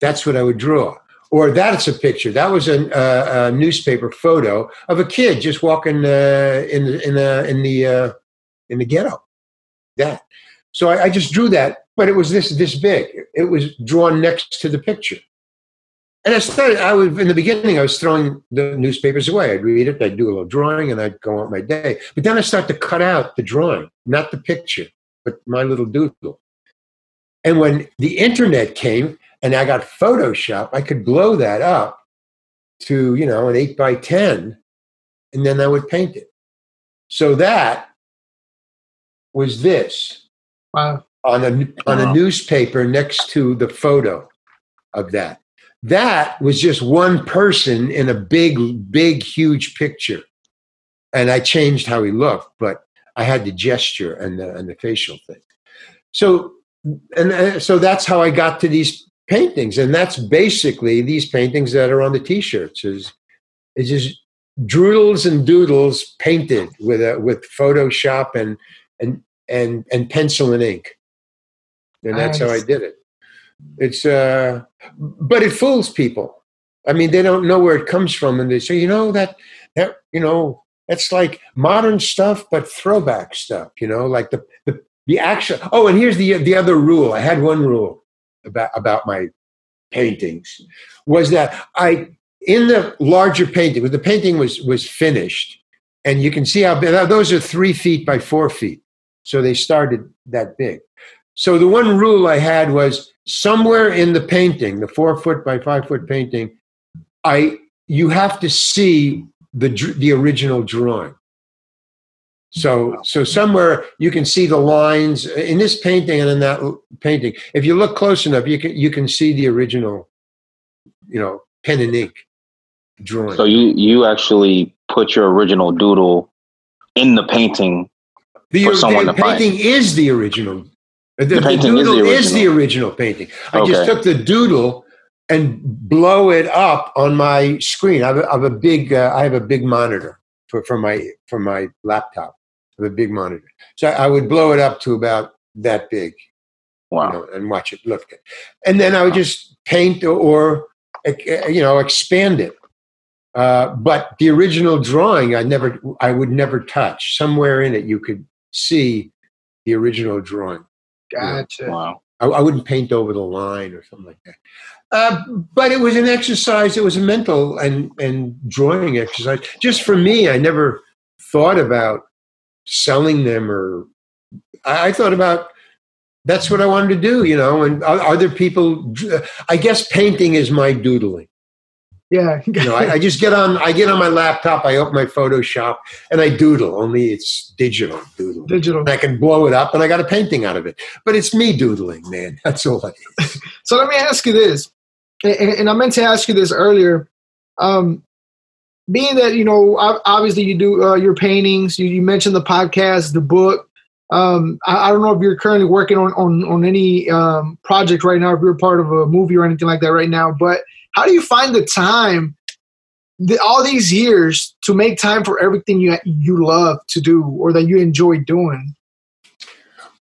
that's what I would draw. Or that's a picture. That was an, uh, a newspaper photo of a kid just walking uh, in the in the in the, uh, in the ghetto. That. So I, I just drew that, but it was this this big. It was drawn next to the picture. And I started. I was in the beginning. I was throwing the newspapers away. I'd read it. I'd do a little drawing, and I'd go on my day. But then I started to cut out the drawing, not the picture, but my little doodle. And when the internet came and I got Photoshop, I could blow that up to, you know, an eight by ten, and then I would paint it. So that was this wow. on a on wow. a newspaper next to the photo of that. That was just one person in a big, big, huge picture. And I changed how he looked, but I had the gesture and the, and the facial thing. So... And so that's how I got to these paintings. And that's basically these paintings that are on the T-shirts. Is it's just droodles and doodles painted with a, with Photoshop and, and and and pencil and ink. And that's how I did it. It's uh, but it fools people. I mean, they don't know where it comes from, and they say, you know, that that you know, that's like modern stuff, but throwback stuff. You know, like the the. The actual oh, and here's the the other rule. I had one rule about about my paintings was that I in the larger painting, when the painting was was finished, and you can see how those are three feet by four feet, so they started that big. So the one rule I had was somewhere in the painting, the four foot by five foot painting, I you have to see the the original drawing. So so somewhere you can see the lines in this painting and in that painting. If you look close enough, you can you can see the original, you know, pen and ink drawing. So you, you actually put your original doodle in the painting the, for someone the to find. The painting is the original. The, the painting the doodle is, the original. is the original painting. I okay. just took the doodle and blow it up on my screen. I have a, I have a big uh, I have a big monitor for, for my for my laptop. Of a big monitor. So I would blow it up to about that big. Wow. You know, and watch it, look at it. And then I would just paint or, or you know, expand it. Uh, but the original drawing, I never, I would never touch. Somewhere in it, you could see the original drawing. Gotcha. You know, wow. I, I wouldn't paint over the line or something like that. Uh, but it was an exercise. It was a mental and, and drawing exercise. Just for me, I never thought about selling them, or I thought about that's what I wanted to do, you know. And other people, I guess painting is my doodling. Yeah, you know, I, I just get on. I get on my laptop. I open my Photoshop and I doodle. Only it's digital doodle. Digital. And I can blow it up, and I got a painting out of it. But it's me doodling, man. That's all I do. So let me ask you this, and, and I meant to ask you this earlier. Um, Being that, you know, obviously you do uh, your paintings, you, you mentioned the podcast, the book. Um, I, I don't know if you're currently working on, on, on any um, project right now, if you're part of a movie or anything like that right now. But how do you find the time, the, all these years, to make time for everything you you love to do or that you enjoy doing?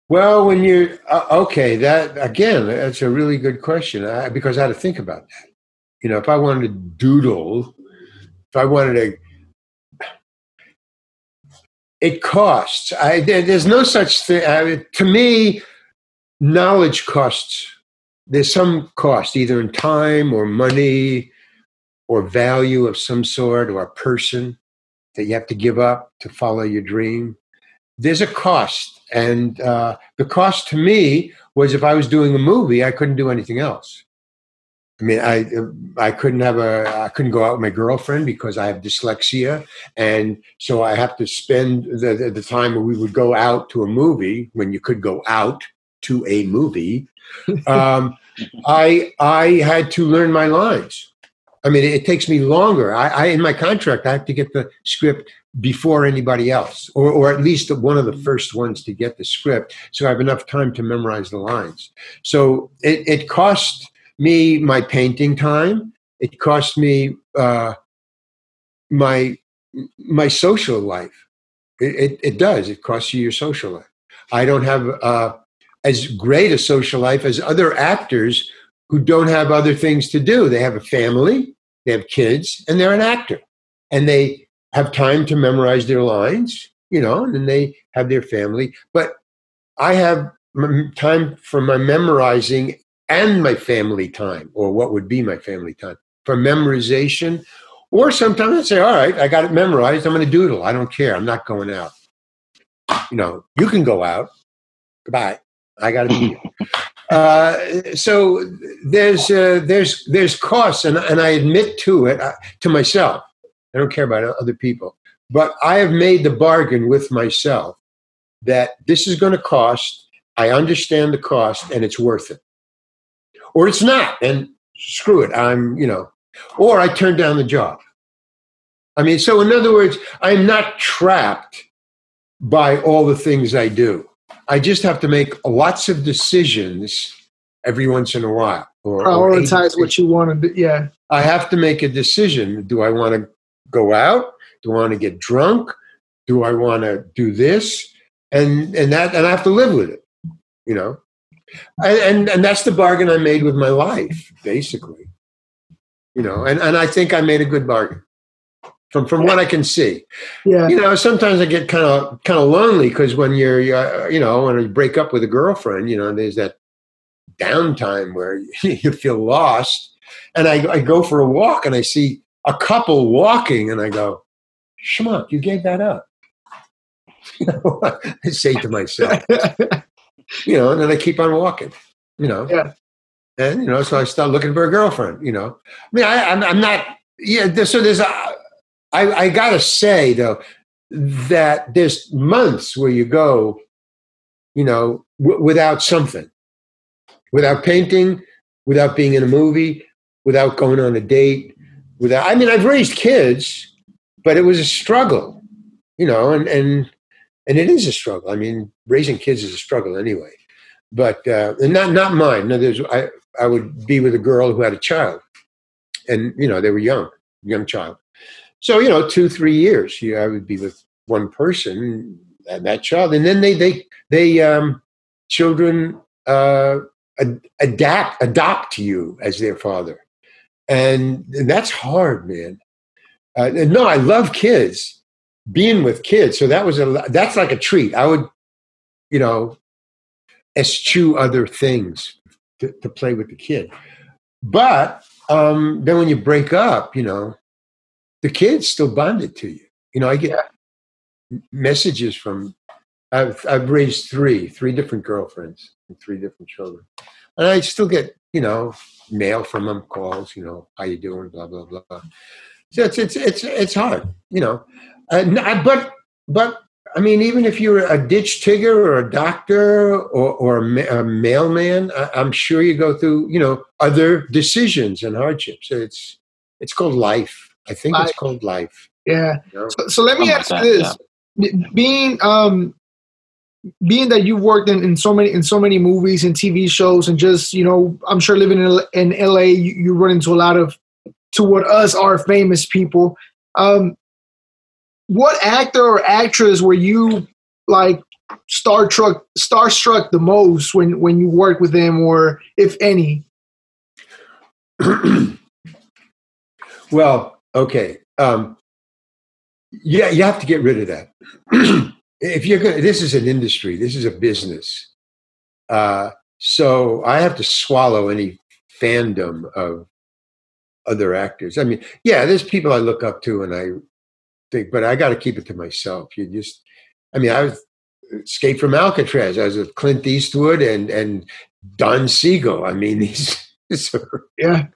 Well, when you're uh, – okay, that again, that's a really good question I, because I had to think about that. You know, if I wanted to doodle – if I wanted to, it costs. I, there, there's no such thing. I, to me, knowledge costs. There's some cost, either in time or money or value of some sort or a person that you have to give up to follow your dream. There's a cost. And uh, the cost to me was if I was doing a movie, I couldn't do anything else. I mean, I I couldn't have a I couldn't go out with my girlfriend because I have dyslexia, and so I have to spend the the time where we would go out to a movie when you could go out to a movie, um, I I had to learn my lines. I mean, it, it takes me longer. I, I in my contract, I have to get the script before anybody else, or or at least one of the first ones to get the script, so I have enough time to memorize the lines. So it, it cost me my painting time. It cost me uh, my my social life. It, it, it does. It costs you your social life. I don't have uh, as great a social life as other actors who don't have other things to do. They have a family, they have kids, and they're an actor. And they have time to memorize their lines, you know, and then they have their family. But I have time for my memorizing and my family time, or what would be my family time, for memorization. Or sometimes I say, all right, I got it memorized. I'm going to doodle. I don't care. I'm not going out. You know, you can go out. Goodbye. I got to be here. Uh, so there's uh, there's there's costs, and and I admit to it uh, to myself. I don't care about other people, but I have made the bargain with myself that this is going to cost. I understand the cost, and it's worth it. Or it's not, and screw it. I'm you know. Or I turn down the job. I mean, so in other words, I'm not trapped by all the things I do. I just have to make lots of decisions every once in a while. Or, Prioritize or what you want to do, yeah. I have to make a decision. Do I want to go out? Do I want to get drunk? Do I want to do this? And and that, and I have to live with it, you know. And and, and that's the bargain I made with my life, basically. You know, and, and I think I made a good bargain from from what I can see. Yeah. You know, sometimes I get kind of kind of lonely because when you're, you're, you know, when you break up with a girlfriend, you know, there's that downtime where you feel lost. And I, I go for a walk and I see a couple walking and I go, schmuck, you gave that up. You know, I say to myself, you know, and then I keep on walking, you know. Yeah. And, you know, so I start looking for a girlfriend, you know. I mean, I, I'm, I'm not, yeah, so there's, a, I, I got to say, though, that there's months where you go, you know, w- without something, without painting, without being in a movie, without going on a date, without, I mean, I've raised kids, but it was a struggle, you know, and, and, and it is a struggle. I mean, raising kids is a struggle anyway. But uh, and not not mine. No, there's I, I would be with a girl who had a child, and you know they were young, young child. So you know, two three years, you know, I would be with one person and that child, and then they they they um, children uh, ad- adapt adopt you as their father, and, and that's hard, man. Uh, and no, I love kids, being with kids. So that was a that's like a treat. I would, you know. Eschew other things to, to play with the kid. But um, then when you break up, you know, the kid's still bonded to you. You know, I get messages from, I've, I've raised three, three different girlfriends and three different children. And I still get, you know, mail from them, calls, you know, how you doing, blah, blah, blah. So it's, it's, it's, it's hard, you know. Uh, but, but, I mean, even if you're a ditch digger or a doctor or, or a, ma- a mailman, I- I'm sure you go through, you know, other decisions and hardships. It's it's called life. I think life. It's called life. Yeah. You know? so, so let me oh ask God, this: yeah. being um, being that you've worked in, in so many in so many movies and T V shows, and just you know, I'm sure living in, in L A, you, you run into a lot of to what us are famous people. Um, What actor or actress were you like starstruck, starstruck the most when, when you worked with them, or if any? Well, okay, um, yeah, you have to get rid of that. If you're gonna, this is an industry, this is a business, uh, so I have to swallow any fandom of other actors. I mean, yeah, there's people I look up to, and I. Think, but I got to keep it to myself. You just, I mean, I was Escape from Alcatraz. I was with Clint Eastwood and and Don Siegel. I mean, these, these are, yeah,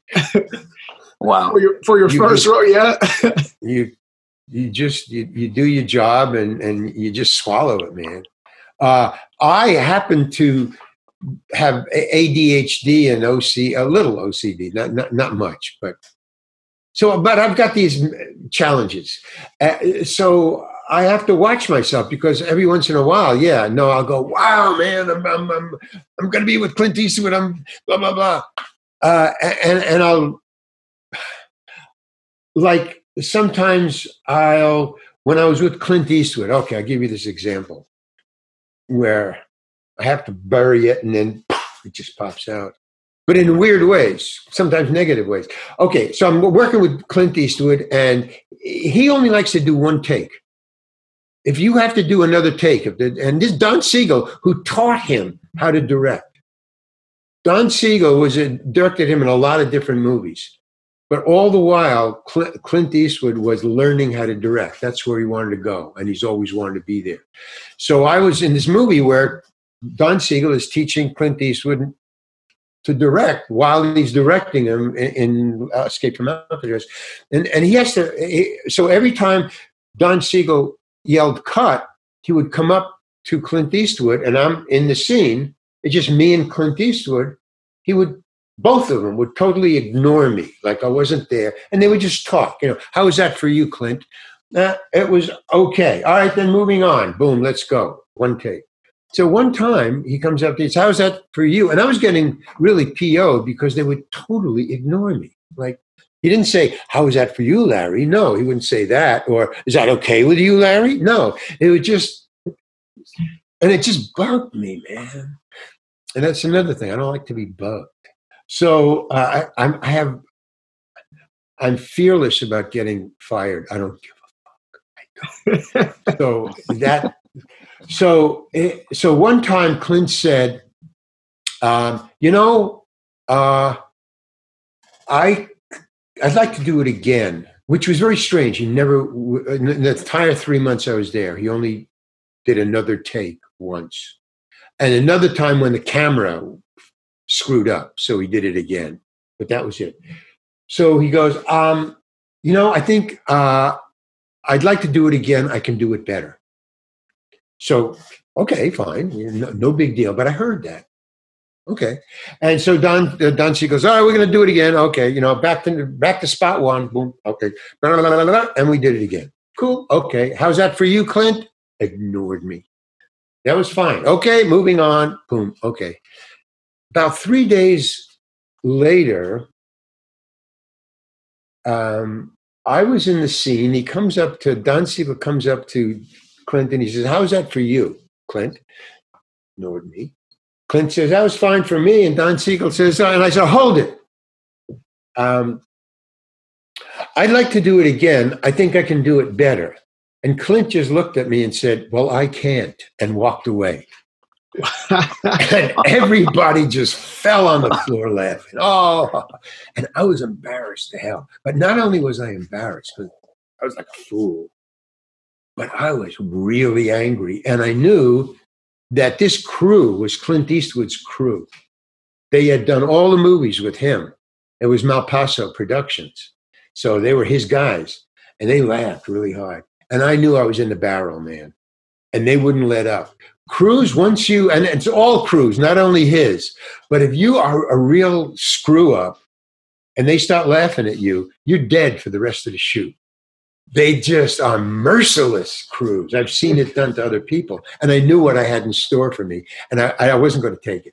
wow. For your, for your you first role, yeah. you you just you, you do your job and and you just swallow it, man. Uh, I happened to have A D H D and O C, a little O C D, not not, not much, but so. But I've got these challenges, uh, so I have to watch myself because every once in a while, yeah, no, I'll go, wow, man, I'm I'm I'm, I'm going to be with Clint Eastwood. I'm blah blah blah, uh, and and I'll like sometimes I'll when I was with Clint Eastwood. Okay, I'll give you this example where I have to bury it, and then it just pops out. But in weird ways, sometimes negative ways. Okay, so I'm working with Clint Eastwood, and he only likes to do one take. If you have to do another take, and this Don Siegel, who taught him how to direct. Don Siegel was a, directed him in a lot of different movies. But all the while, Clint Eastwood was learning how to direct. That's where he wanted to go, and he's always wanted to be there. So I was in this movie where Don Siegel is teaching Clint Eastwood to direct while he's directing him in, in uh, Escape from Alcatraz. And, and he has to, he, so every time Don Siegel yelled cut, he would come up to Clint Eastwood, and I'm in the scene. It's just me and Clint Eastwood. He would, both of them would totally ignore me, like I wasn't there. And they would just talk, you know, how is that for you, Clint? Uh, it was okay. All right, then moving on. Boom, let's go. One take. So one time he comes up to me, how's that for you? And I was getting really P O'd because they would totally ignore me. Like, he didn't say, how is that for you, Larry? No, he wouldn't say that. Or, is that okay with you, Larry? No. It would just, and it just bugged me, man. And that's another thing. I don't like to be bugged. So uh, I, I'm, I have, I'm fearless about getting fired. I don't give a fuck. I don't. So that... So, so one time Clint said, um, you know, uh, I, I'd like to do it again, which was very strange. He never, in the entire three months I was there, he only did another take once. And another time when the camera screwed up, so he did it again. But that was it. So he goes, um, you know, I think uh, I'd like to do it again. I can do it better. So, okay, fine, no, no big deal. But I heard that. Okay. And so Don uh, Don Siegel goes, all right, we're going to do it again. Okay, you know, back to back to spot one. Boom, okay. Blah, blah, blah, blah, and we did it again. Cool, okay. How's that for you, Clint? Ignored me. That was fine. Okay, moving on. Boom, okay. About three days later, um, I was in the scene. He comes up to, Don Siegel comes up to Clint, and he says, how's that for you, Clint? Ignored me. Clint says, that was fine for me. And Don Siegel says, and I said, hold it. Um, I'd like to do it again. I think I can do it better. And Clint just looked at me and said, well, I can't, and walked away. And everybody just fell on the floor laughing. Oh, and I was embarrassed to hell. But not only was I embarrassed, because I was like a fool. But I was really angry, and I knew that this crew was Clint Eastwood's crew. They had done all the movies with him. It was Malpasso Productions, so they were his guys, and they laughed really hard. And I knew I was in the barrel, man, and they wouldn't let up. Crews, once you – and it's all crews, not only his. But if you are a real screw-up and they start laughing at you, you're dead for the rest of the shoot. They just are merciless crews. I've seen it done to other people. And I knew what I had in store for me. And I, I wasn't going to take it.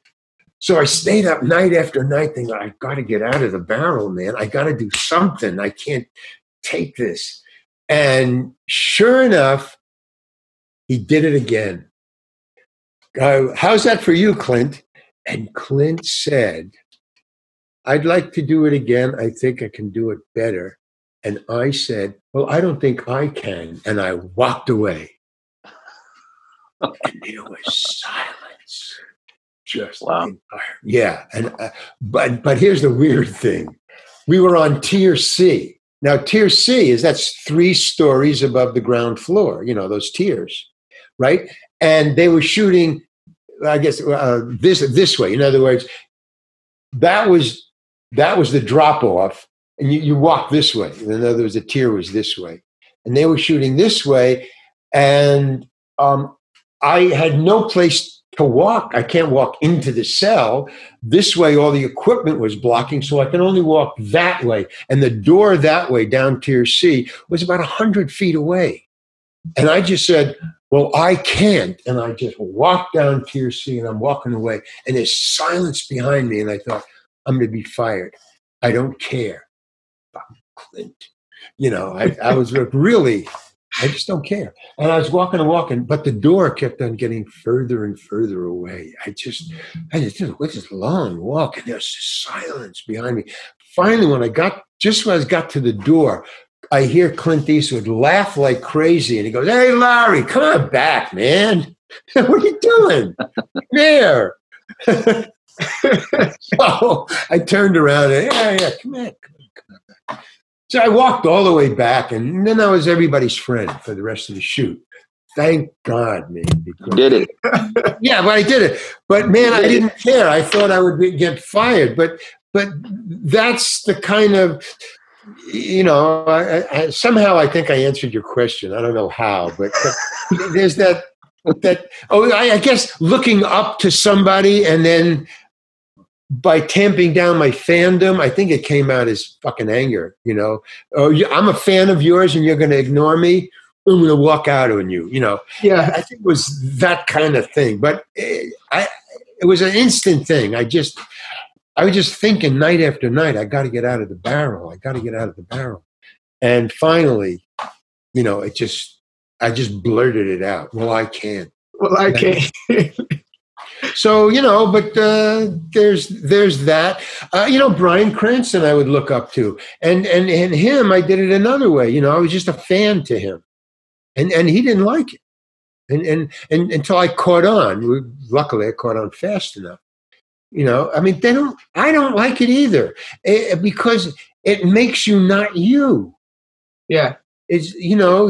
So I stayed up night after night thinking, I've got to get out of the barrel, man. I got to do something. I can't take this. And sure enough, he did it again. Uh, how's that for you, Clint? And Clint said, I'd like to do it again. I think I can do it better. And I said, well, I don't think I can. And I walked away. And there was silence. Just wow. Yeah. And uh, but but here's the weird thing. We were on Tier C. Now, Tier C is that's three stories above the ground floor, you know, those tiers, right? And they were shooting, I guess, uh, this this way. In other words, that was that was the drop-off. And you, you walk this way. In other words, the tier was this way. And they were shooting this way. And um, I had no place to walk. I can't walk into the cell. This way, all the equipment was blocking, so I can only walk that way. And the door that way, down tier C, was about one hundred feet away. And I just said, well, I can't. And I just walked down tier C, and I'm walking away. And there's silence behind me, and I thought, I'm going to be fired. I don't care. Fuck Clint. You know, I, I was really... I just don't care. And I was walking and walking, but the door kept on getting further and further away. I just, I just did this long walk, and there's silence behind me. Finally, when I got, just when I got to the door, I hear Clint Eastwood laugh like crazy, and he goes, "Hey, Larry, come on back, man. What are you doing? Come here." So I turned around and, yeah, yeah, come here, come on, come on back. So I walked all the way back, and then I was everybody's friend for the rest of the shoot. Thank God, man. Because, did it. Yeah, but I did it. But, man, I didn't care. I thought I would be, get fired. But but that's the kind of, you know, I, I, somehow I think I answered your question. I don't know how, but, but there's that, that oh, I, I guess looking up to somebody and then – by tamping down my fandom, I think it came out as fucking anger, you know. Oh, I'm a fan of yours and you're going to ignore me? I'm going to walk out on you, you know. Yeah, I think it was that kind of thing. But it, I, it was an instant thing. I just, I was just thinking night after night, I got to get out of the barrel. I got to get out of the barrel. And finally, you know, it just, I just blurted it out. Well, I can't. Well, I can't. So, you know, but uh, there's there's that. Uh, you know, Bryan Cranston I would look up to. And, and and him, I did it another way. You know, I was just a fan to him. And and he didn't like it. And and, and until I caught on. Luckily, I caught on fast enough. You know, I mean, they don't. I don't like it either it, because it makes you not you. Yeah. It's, you know,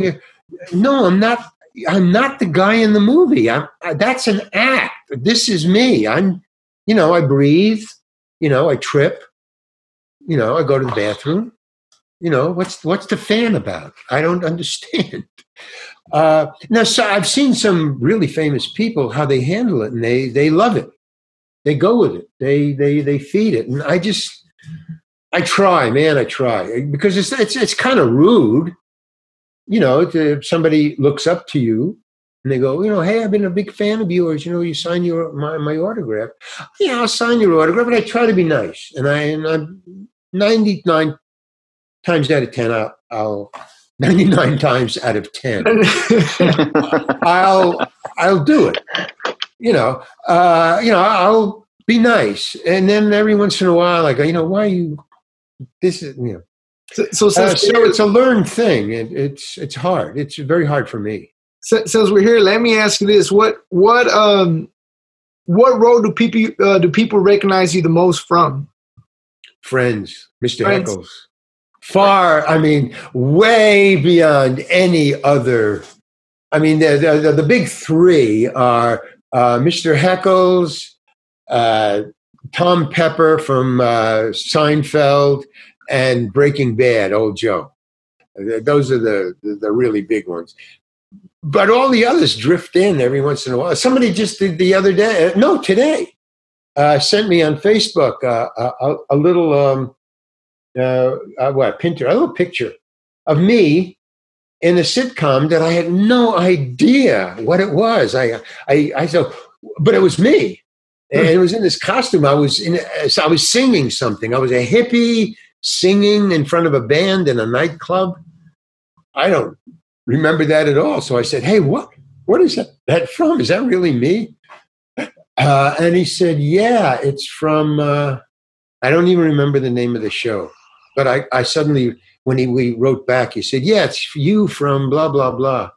no, I'm not. I'm not the guy in the movie. I'm, I, that's an act. This is me. I'm, you know, I breathe, you know, I trip, you know, I go to the bathroom, you know, what's, what's the fan about? I don't understand. Uh, now, so I've seen some really famous people, how they handle it, and they, they love it. They go with it. They, they, they feed it. And I just, I try, man, I try because it's, it's, it's kind of rude. You know, if somebody looks up to you and they go, you know, hey, I've been a big fan of yours. You know, you sign your my, my autograph. Yeah, I'll sign your autograph, and I try to be nice. And I and I'm ninety-nine times out of ten, I'll, I'll ninety-nine times out of ten, I'll I'll do it. You know, uh, you know, I'll be nice. And then every once in a while, I go, you know, why are you? This is you know. So, so, since uh, so it's a learned thing. It, it's it's hard. It's very hard for me. So, since we're here, let me ask you this: what what um what role do people uh, do people recognize you the most from? Friends, Mister Friends. Heckles, far. I mean, way beyond any other. I mean, the the, the big three are uh, Mister Heckles, uh, Tom Pepper from uh, Seinfeld. And Breaking Bad, Old Joe. Those are the, the, the really big ones. But all the others drift in every once in a while. Somebody just did the other day, no, today, uh, sent me on Facebook uh, a, a little, um, uh, a, what, a picture, a little picture of me in a sitcom that I had no idea what it was. I, I, I so, but it was me, and it was in this costume. I was in, I was singing something. I was a hippie. Singing in front of a band in a nightclub. I don't remember that at all. So I said, hey, what, what is that, that from? Is that really me? Uh, and he said, yeah, it's from, uh, I don't even remember the name of the show. But I, I suddenly, when he, we wrote back, he said, yeah, it's you from blah, blah, blah.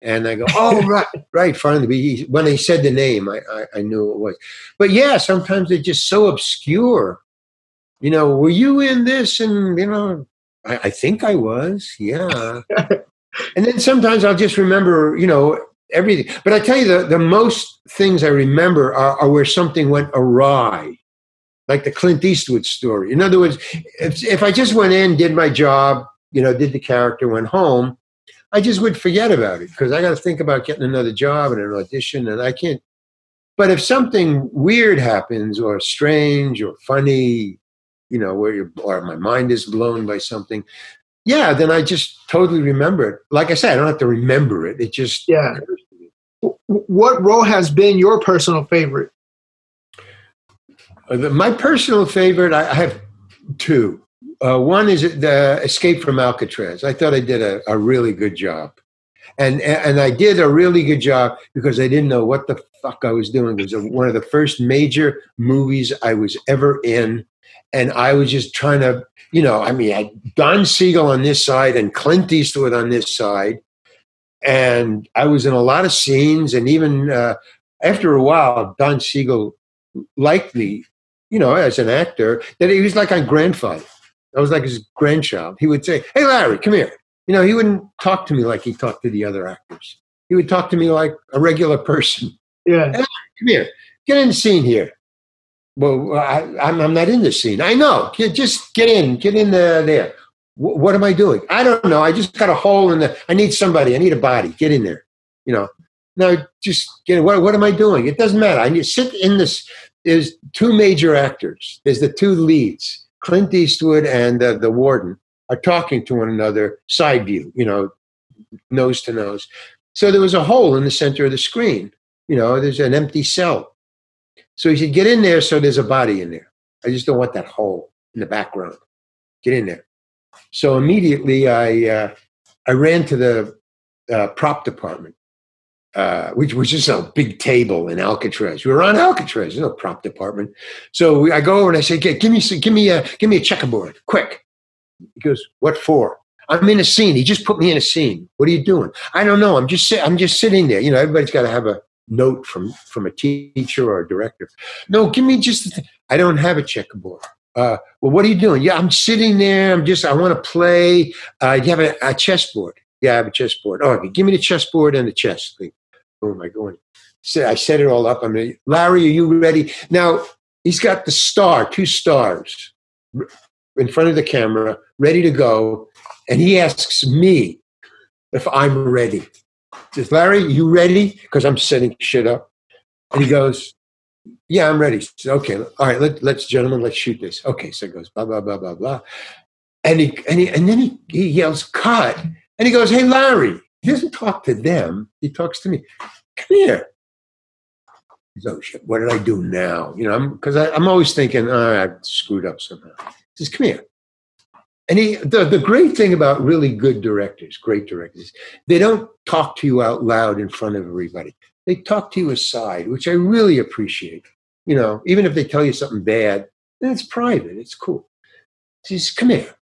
And I go, oh, right, right, finally. When he said the name, I, I, I knew it was. But yeah, sometimes they're just so obscure. You know, were you in this? And, you know, I, I think I was. Yeah. And then sometimes I'll just remember, you know, everything. But I tell you, the, the most things I remember are, are where something went awry, like the Clint Eastwood story. In other words, if, if I just went in, did my job, you know, did the character, went home, I just would forget about it because I got to think about getting another job and an audition. And I can't But if something weird happens or strange or funny, you know, where you're, or my mind is blown by something, yeah, then I just totally remember it. Like I said, I don't have to remember it. It just yeah. occurs to me. What role has been your personal favorite? My personal favorite, I have two. Uh, one is the Escape from Alcatraz. I thought I did a, a really good job. And and I did a really good job because I didn't know what the fuck I was doing. It was one of the first major movies I was ever in. And I was just trying to, you know, I mean, I had Don Siegel on this side and Clint Eastwood on this side. And I was in a lot of scenes. And even uh, after a while, Don Siegel liked me, you know, as an actor, that he was like my grandfather. I was like his grandchild. He would say, "Hey, Larry, come here." You know, he wouldn't talk to me like he talked to the other actors. He would talk to me like a regular person. Yeah. "Hey, Larry, come here. Get in the scene here." "Well, I, I'm, I'm not in this scene." "I know. Just get in. Get in the, there. W- what am I doing?" "I don't know. I just got a hole in the, I need somebody. I need a body. Get in there." You know, "No, just get in. What, what am I doing? It doesn't matter. I need to sit in this." There's two major actors. There's the two leads. Clint Eastwood and uh, the warden are talking to one another, side view, you know, nose to nose. So there was a hole in the center of the screen. You know, there's an empty cell. So you should get in there so there's a body in there. I just don't want that hole in the background. Get in there. So immediately I uh, I ran to the uh, prop department, uh, which was just a big table in Alcatraz. We were on Alcatraz, there's no prop department. So we, I go over and I say, "Give me, give me, a, give me a checkerboard, quick." He goes, "What for?" "I'm in a scene. He just put me in a scene." "What are you doing?" "I don't know. I'm just si- I'm just sitting there." You know, everybody's got to have a note from, from a teacher or a director. "No, give me just the thing." "I don't have a checkerboard." Uh, "well, what are you doing?" "Yeah, I'm sitting there. I'm just, I want to play." Uh, "do you have a, a chessboard?" "Yeah, I have a chessboard." "Oh, okay. Give me the chessboard and the chess." Like, where am I going? So I set it all up. I'm like, "Larry, are you ready?" Now, he's got the star, two stars in front of the camera, ready to go. And he asks me if I'm ready. Says, "Larry, you ready?" Because I'm setting shit up. And he goes, "Yeah, I'm ready." Says, "Okay, all right, let, let's, gentlemen, let's shoot this." Okay, so it goes, blah, blah, blah, blah, blah. And he and he, and then he, he yells, "Cut." And he goes, "Hey, Larry." He doesn't talk to them. He talks to me. "Come here." He goes, "Oh, shit, what did I do now?" You know, I'm because I'm always thinking, oh, I screwed up somehow. He says, "Come here." And he, the, the great thing about really good directors, great directors, they don't talk to you out loud in front of everybody. They talk to you aside, which I really appreciate. You know, even if they tell you something bad, then it's private. It's cool. He says, "Come here."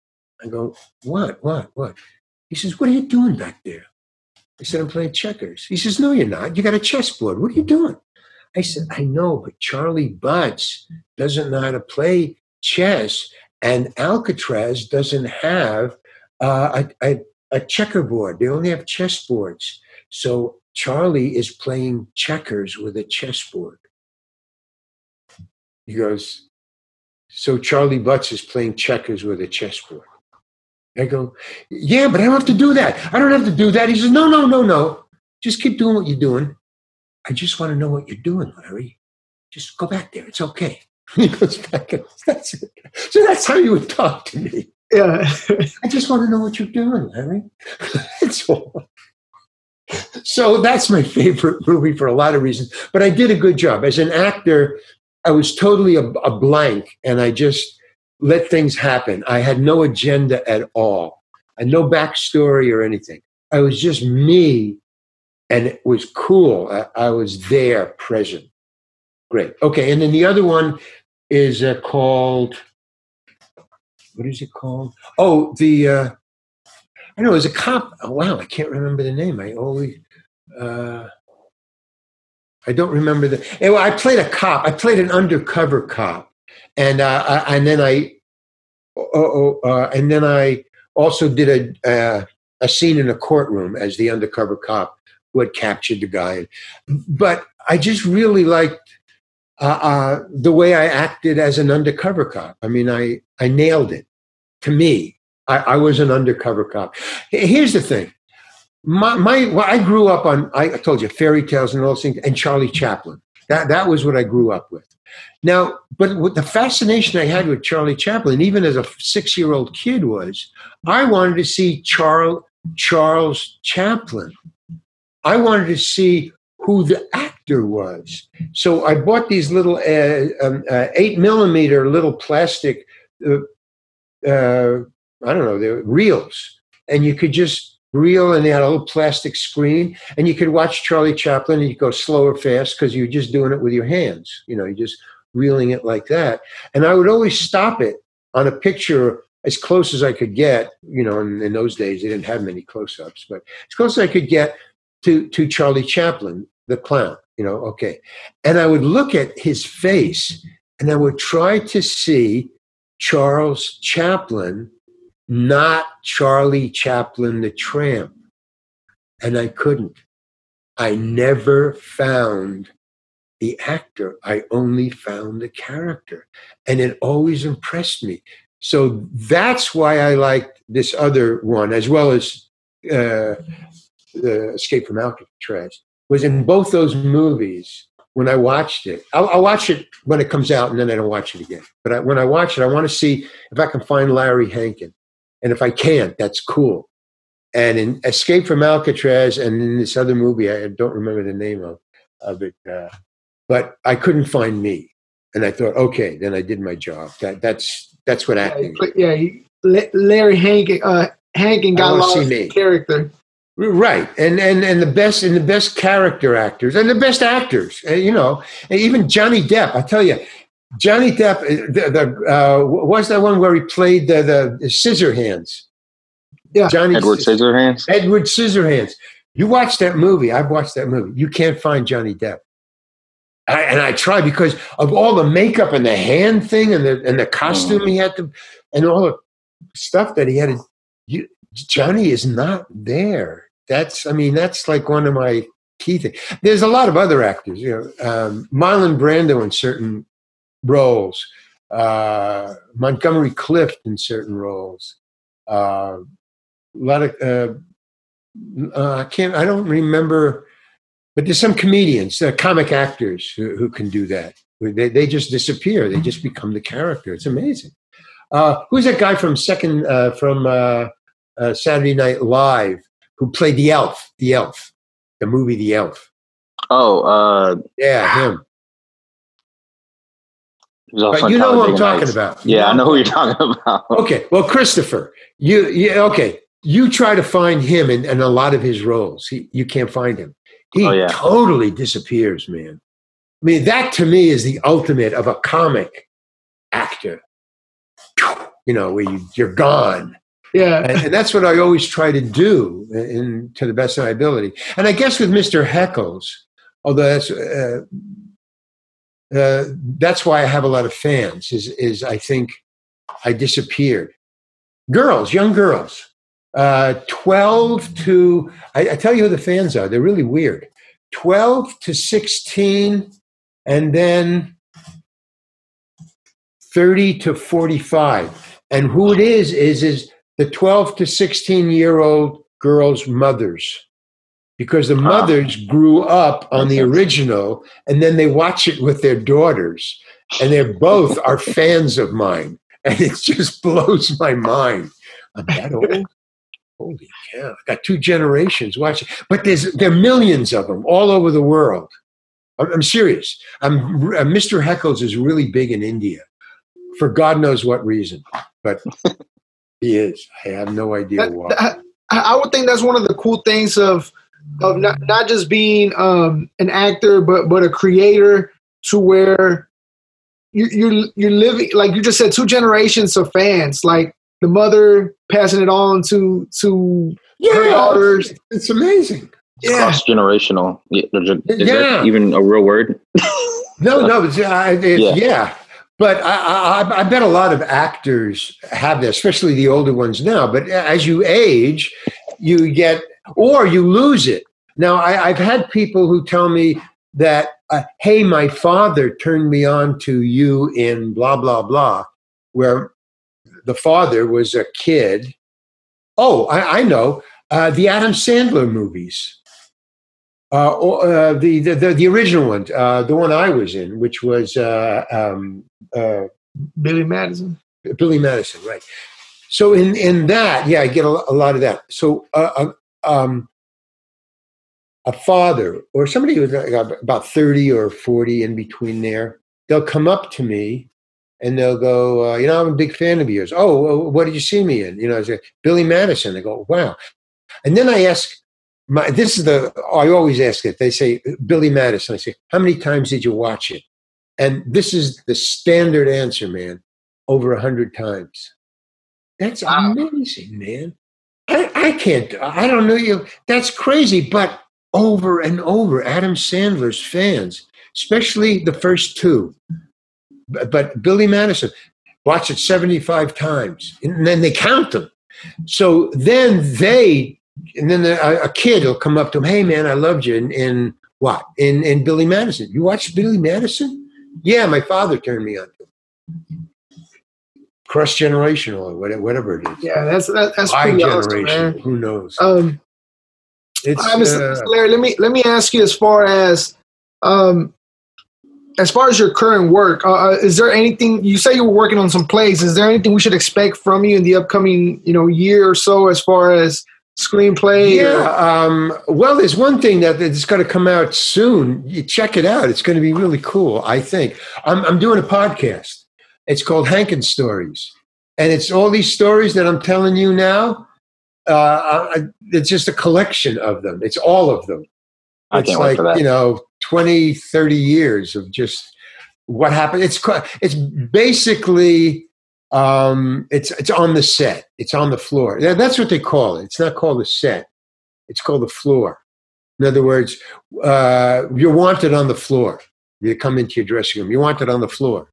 I go, "What, what, what?" He says, "What are you doing back there?" I said, "I'm playing checkers." He says, "No, you're not. You got a chessboard. What are you doing?" I said, "I know, but Charlie Butts doesn't know how to play chess. And Alcatraz doesn't have uh, a, a, a checkerboard. They only have chessboards. So Charlie is playing checkers with a chessboard." He goes, "So Charlie Butts is playing checkers with a chessboard." I go, "Yeah, but I don't have to do that. I don't have to do that." He says, "No, no, no, no. Just keep doing what you're doing. I just want to know what you're doing, Larry. Just go back there. It's okay." He goes back and goes, "That's it." So that's how you would talk to me. Yeah. "I just want to know what you're doing, Larry." That's all. So that's my favorite movie for a lot of reasons. But I did a good job. As an actor, I was totally a, a blank, and I just let things happen. I had no agenda at all, and no backstory or anything. I was just me, and it was cool. I, I was there, present. Great. Okay, and then the other one is uh, called, what is it called? Oh, the, uh, I know, it was a cop. Oh, wow, I can't remember the name. I always, uh, I don't remember the, anyway, I played a cop. I played an undercover cop. And uh, I, and then I, oh, oh, uh, and then I also did a uh, a scene in a courtroom as the undercover cop who had captured the guy. But I just really liked Uh, uh, the way I acted as an undercover cop. I mean, I, I nailed it. To me, I, I was an undercover cop. Here's the thing. My, my well, I grew up on, I told you, fairy tales and all those things, and Charlie Chaplin. That that was what I grew up with. Now, but what the fascination I had with Charlie Chaplin, even as a six-year-old kid, was I wanted to see Charles Charles Chaplin. I wanted to see who the actor was. So I bought these little uh, um, uh, eight millimeter little plastic, uh, uh, I don't know, they were reels, and you could just. Real, and they had a little plastic screen, and you could watch Charlie Chaplin, and you go slow or fast because you're just doing it with your hands. You know, you're just reeling it like that. And I would always stop it on a picture as close as I could get. You know, in, in those days they didn't have many close-ups, but as close as I could get to to Charlie Chaplin, the clown. You know, okay. And I would look at his face, and I would try to see Charles Chaplin. Not Charlie Chaplin the Tramp. And I couldn't. I never found the actor. I only found the character. And it always impressed me. So that's why I liked this other one, as well as uh, uh, Escape from Alcatraz, was in both those movies when I watched it. I'll, I'll watch it when it comes out, and then I don't watch it again. But I, when I watch it, I want to see if I can find Larry Hankin. And if I can't, that's cool. And in Escape from Alcatraz and in this other movie, I don't remember the name of, of it, uh, but I couldn't find me. And I thought, okay, then I did my job. That, that's that's what acting is. Yeah, he, Larry Hankin, uh, Hankin got lost in the character. Right, and and and the best and the best character actors and the best actors, you know, and even Johnny Depp. I tell you. Johnny Depp, the, the, uh, was that one where he played the, the, the Scissorhands? Yeah, Johnny Edward Scissorhands. Edward Scissorhands. You watch that movie. I've watched that movie. You can't find Johnny Depp. I, and I try because of all the makeup and the hand thing and the and the costume mm. he had to, and all the stuff that he had. To, you, Johnny is not there. That's I mean that's like one of my key things. There's a lot of other actors. You know, um, Marlon Brando in certain. Roles, uh, Montgomery Clift in certain roles, uh, a lot of uh, uh, I can't, I don't remember, but there's some comedians, uh, comic actors who, who can do that. They they just disappear. They just become the character. It's amazing. Uh, who's that guy from Second uh, from uh, uh, Saturday Night Live who played the elf? The elf, the movie The Elf. Oh, uh, yeah, him. But you know what I'm talking nights. about. Yeah, yeah, I know who you're talking about. Okay, well, Christopher, you, you okay? You try to find him in, in a lot of his roles. He, you can't find him. He oh, yeah. totally disappears, man. I mean, that to me is the ultimate of a comic actor. You know, where you, you're gone. Yeah, and, and that's what I always try to do, in, to the best of my ability. And I guess with Mister Heckles, although that's. Uh, Uh, that's why I have a lot of fans, is is I think I disappeared. Girls, young girls, uh, twelve to, I, I tell you who the fans are. They're really weird. twelve to sixteen, and then thirty to forty-five. And who it is, is, is the twelve to sixteen-year-old girls' mothers. Because the mothers ah. grew up on the original, and then they watch it with their daughters, and they both are fans of mine, and it just blows my mind. I'm that old? Holy cow! I got two generations watching, but there's there are millions of them all over the world. I'm, I'm serious. I'm uh, Mister Heckles is really big in India, for God knows what reason, but he is. I have no idea why. I, I, I would think that's one of the cool things of. Of not, not just being um, an actor, but but a creator, to where you you're, you're living, like you just said, two generations of fans, like the mother passing it on to to yeah, her daughters. It's, it's amazing. Yeah. Cross generational. Is yeah. that even a real word? no, no. It's, uh, it's, yeah. yeah. But I, I, I bet a lot of actors have this, especially the older ones now. But as you age, you get. Or you lose it. Now, I, I've had people who tell me that, uh, hey, my father turned me on to you in blah, blah, blah, where the father was a kid. Oh, I, I know. Uh, the Adam Sandler movies. Uh, uh, the, the the original one, uh, the one I was in, which was uh, um, uh, Billy Madison. Billy Madison, right? So in, in that, yeah, I get a, a lot of that. So uh, um, a father or somebody who's about thirty or forty, in between there, they'll come up to me and they'll go, uh, you know, I'm a big fan of yours. Oh, what did you see me in? You know, I say Billy Madison. I go, wow. And then I ask. My, this is the, I always ask it. They say, Billy Madison. I say, how many times did you watch it? And this is the standard answer, man, over a hundred times. That's wow. Amazing, man. I, I can't, I don't know you. That's crazy. But over and over, Adam Sandler's fans, especially the first two, but, but Billy Madison, watch it seventy-five times. And then they count them. So then they, And then the, a kid will come up to him, hey, man, I loved you in, in what? In, in Billy Madison. You watched Billy Madison? Yeah, my father turned me on to him. Cross-generational or whatever it is. Yeah, that's that, that's my pretty generation. Awesome, man. Who knows? Um, it's, right, Mister Uh, Larry, let me let me ask you as far as um, as far as your current work, uh, is there anything you say you were working on some plays? Is there anything we should expect from you in the upcoming you know year or so as far as screenplay? Yeah. Um, well, there's one thing that that's going to come out soon. You check it out. It's going to be really cool, I think. I'm, I'm doing a podcast. It's called Hankin Stories. And it's all these stories that I'm telling you now. Uh, I, it's just a collection of them. It's all of them. I it's can't like, wait for that. You know, twenty, thirty years of just what happened. It's, it's basically... Um, it's it's on the set. It's on the floor. Yeah, that's what they call it. It's not called a set. It's called the floor. In other words, uh, you're wanted on the floor. You come into your dressing room. You're wanted on the floor.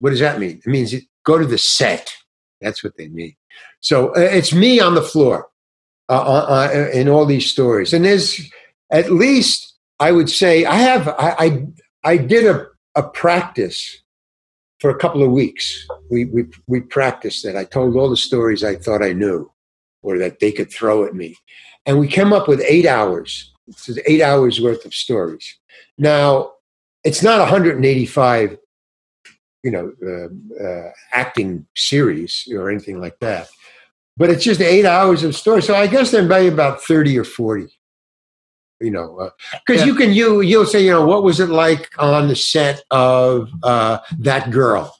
What does that mean? It means you go to the set. That's what they mean. So uh, it's me on the floor uh, uh, uh, in all these stories. And there's at least I would say I have I I, I did a a practice. For a couple of weeks, we we we practiced that. I told all the stories I thought I knew, or that they could throw at me, and we came up with eight hours. This is eight hours worth of stories. Now, it's not one hundred eighty-five, you know, uh, uh, acting series or anything like that, but it's just eight hours of stories. So I guess they're maybe about thirty or forty. You know, because uh, yeah. you can you you'll say, you know, what was it like on the set of uh, That Girl?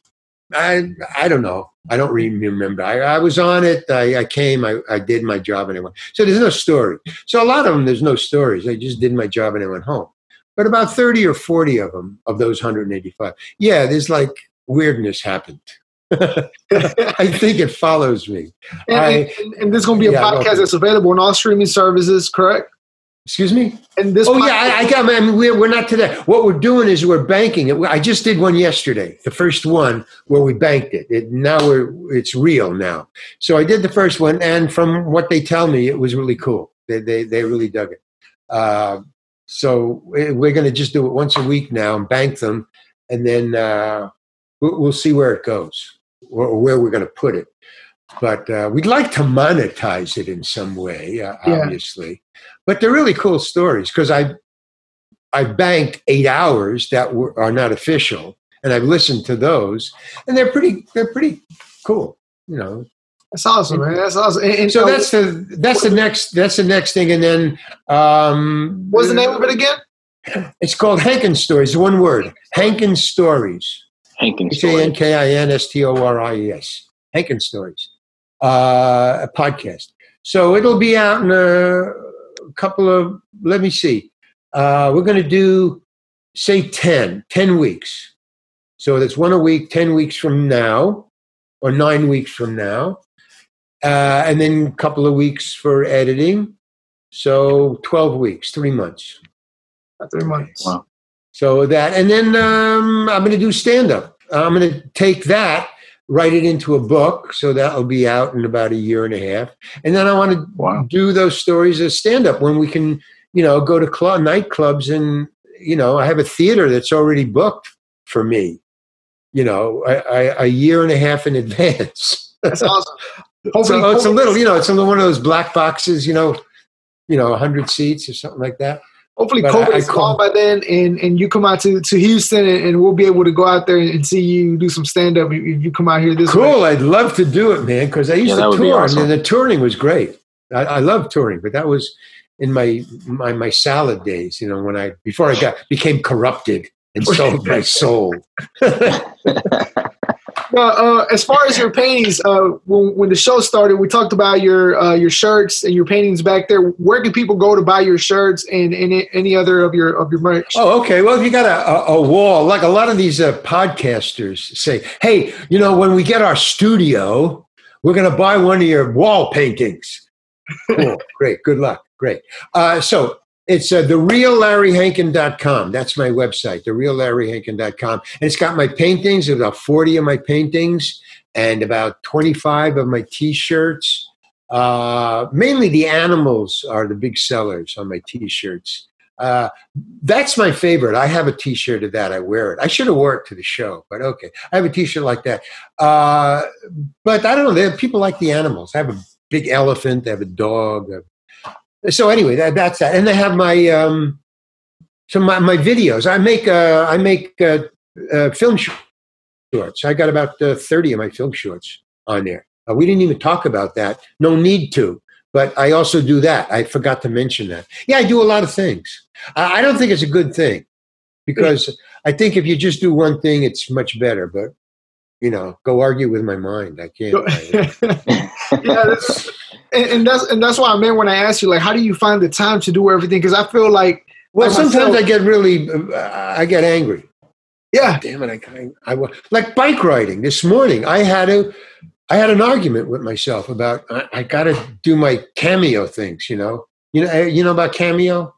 I I don't know. I don't really remember. I, I was on it. I, I came. I, I did my job and I went. So there's no story. So a lot of them, there's no stories. I just did my job and I went home. But about thirty or forty of them, of those one hundred eighty-five, yeah, there's like weirdness happened. I think it follows me. And, I, and, and there's going to be a yeah, podcast that's available on all streaming services, correct? Excuse me? And this oh, podcast- yeah, I, I got, I mean, we're, we're not today. What we're doing is we're banking it. I just did one yesterday, the first one where we banked it. it now we're, it's real now. So I did the first one, and from what they tell me, it was really cool. They they, they really dug it. Uh, so we're going to just do it once a week now and bank them, and then uh, we'll, we'll see where it goes or, or where we're going to put it. But uh, we'd like to monetize it in some way, uh, obviously. Yeah. But they're really cool stories because I I banked eight hours that were, are not official, and I've listened to those, and they're pretty they're pretty cool. You know, that's awesome, man. That's awesome. And, and so, so that's the that's the next that's the next thing, and then um, what's the name of it again? It's called Hankin Stories. One word, Hankin Stories. Hankin Stories. H a n k i n s t o r i e s. Hankin Stories. Uh, a podcast. So it'll be out in a couple of, let me see. Uh, we're going to do, say, ten, ten weeks. So that's one a week, ten weeks from now, or nine weeks from now. Uh, and then a couple of weeks for editing. So twelve weeks, three months. Three months. Wow. So that, and then um, I'm going to do stand-up. I'm going to take that, write it into a book, so that'll be out in about a year and a half. And then I want to wow. do those stories as stand-up when we can, you know, go to club, nightclubs and, you know, I have a theater that's already booked for me, you know, I, I, a year and a half in advance. That's awesome. Hopefully, so it's a little, you know, it's a little one of those black boxes, you know, you know, a hundred seats or something like that. Hopefully but COVID I, I is gone by then, and, and you come out to, to Houston, and, and we'll be able to go out there and see you do some stand-up if you come out here this cool. way. Cool. I'd love to do it, man, because I used yeah, to tour, awesome. and the touring was great. I, I love touring, but that was in my, my my salad days, you know, when I before I got became corrupted and sold my soul. Now, uh, as far as your paintings, uh, when, when the show started, we talked about your uh, your shirts and your paintings back there. Where can people go to buy your shirts and, and any other of your of your merch? Oh, okay. Well, if you got a, a wall, like a lot of these uh, podcasters say, hey, you know, when we get our studio, we're going to buy one of your wall paintings. Cool. Great. Good luck. Great. Uh, so it's uh, the real larry hankin dot com. That's my website, the real larry hankin dot com. And it's got my paintings, about forty of my paintings and about twenty-five of my T-shirts. Uh, mainly the animals are the big sellers on my T-shirts. Uh, that's my favorite. I have a T-shirt of that. I wear it. I should have wore it to the show, but okay. I have a T-shirt like that. Uh, but I don't know. People like the animals. I have a big elephant. I have a dog. I have So anyway, that, that's that, and they have my um, so my, my videos. I make uh, I make uh, uh, film shorts. I got about uh, thirty of my film shorts on there. Uh, we didn't even talk about that. No need to. But I also do that. I forgot to mention that. Yeah, I do a lot of things. I, I don't think it's a good thing because I think if you just do one thing, it's much better. But you know, go argue with my mind. I can't. I, yeah. That's- And, and that's and that's why I meant when I asked you, like, how do you find the time to do everything? Because I feel like well, myself, sometimes I get really, uh, I get angry. Yeah, damn it, I, I, I like bike riding this morning. I had a, I had an argument with myself about I, I got to do my Cameo things. You know, you know, you know about Cameo.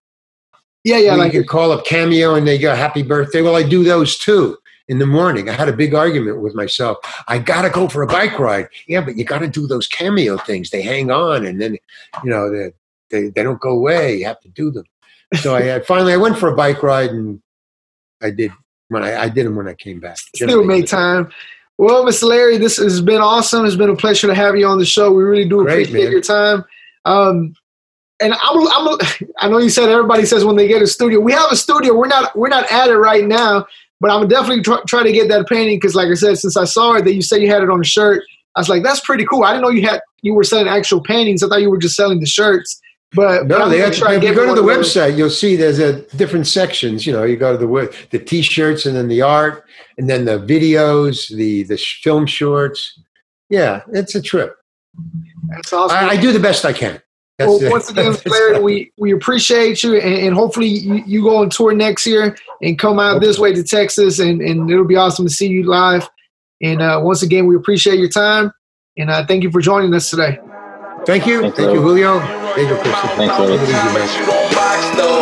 Yeah, yeah. Where like you can call up Cameo and they go happy birthday. Well, I do those too. In the morning, I had a big argument with myself. I got to go for a bike ride. Yeah, but you got to do those Cameo things. They hang on, and then, you know, they they, they don't go away. You have to do them. So I had, finally, I went for a bike ride, and I did when I, I did them when I came back. Still made time. Well, Mister Larry, this has been awesome. It's been a pleasure to have you on the show. We really do Great, appreciate man. your time. Um, And I'm, I'm, I know you said everybody says when they get a studio. We have a studio. We're not we're not at it right now. But I'm definitely try, try to get that painting because, like I said, since I saw it that you said you had it on a shirt, I was like, "That's pretty cool." I didn't know you had you were selling actual paintings. I thought you were just selling the shirts. But no, but they actually. If you go to the website, those. You'll see there's a different sections. You know, you go to the the T-shirts and then the art and then the videos, the the film shorts. Yeah, it's a trip. That's awesome. I, I do the best I can. That's well, it. Once again, Larry, we, we appreciate you, and, and hopefully you, you go on tour next year and come out okay. this way to Texas, and, and it'll be awesome to see you live. And uh, once again, we appreciate your time, and uh, thank you for joining us today. Thank you. Thank, thank you, Julio. Thank you, Christian. Thank you.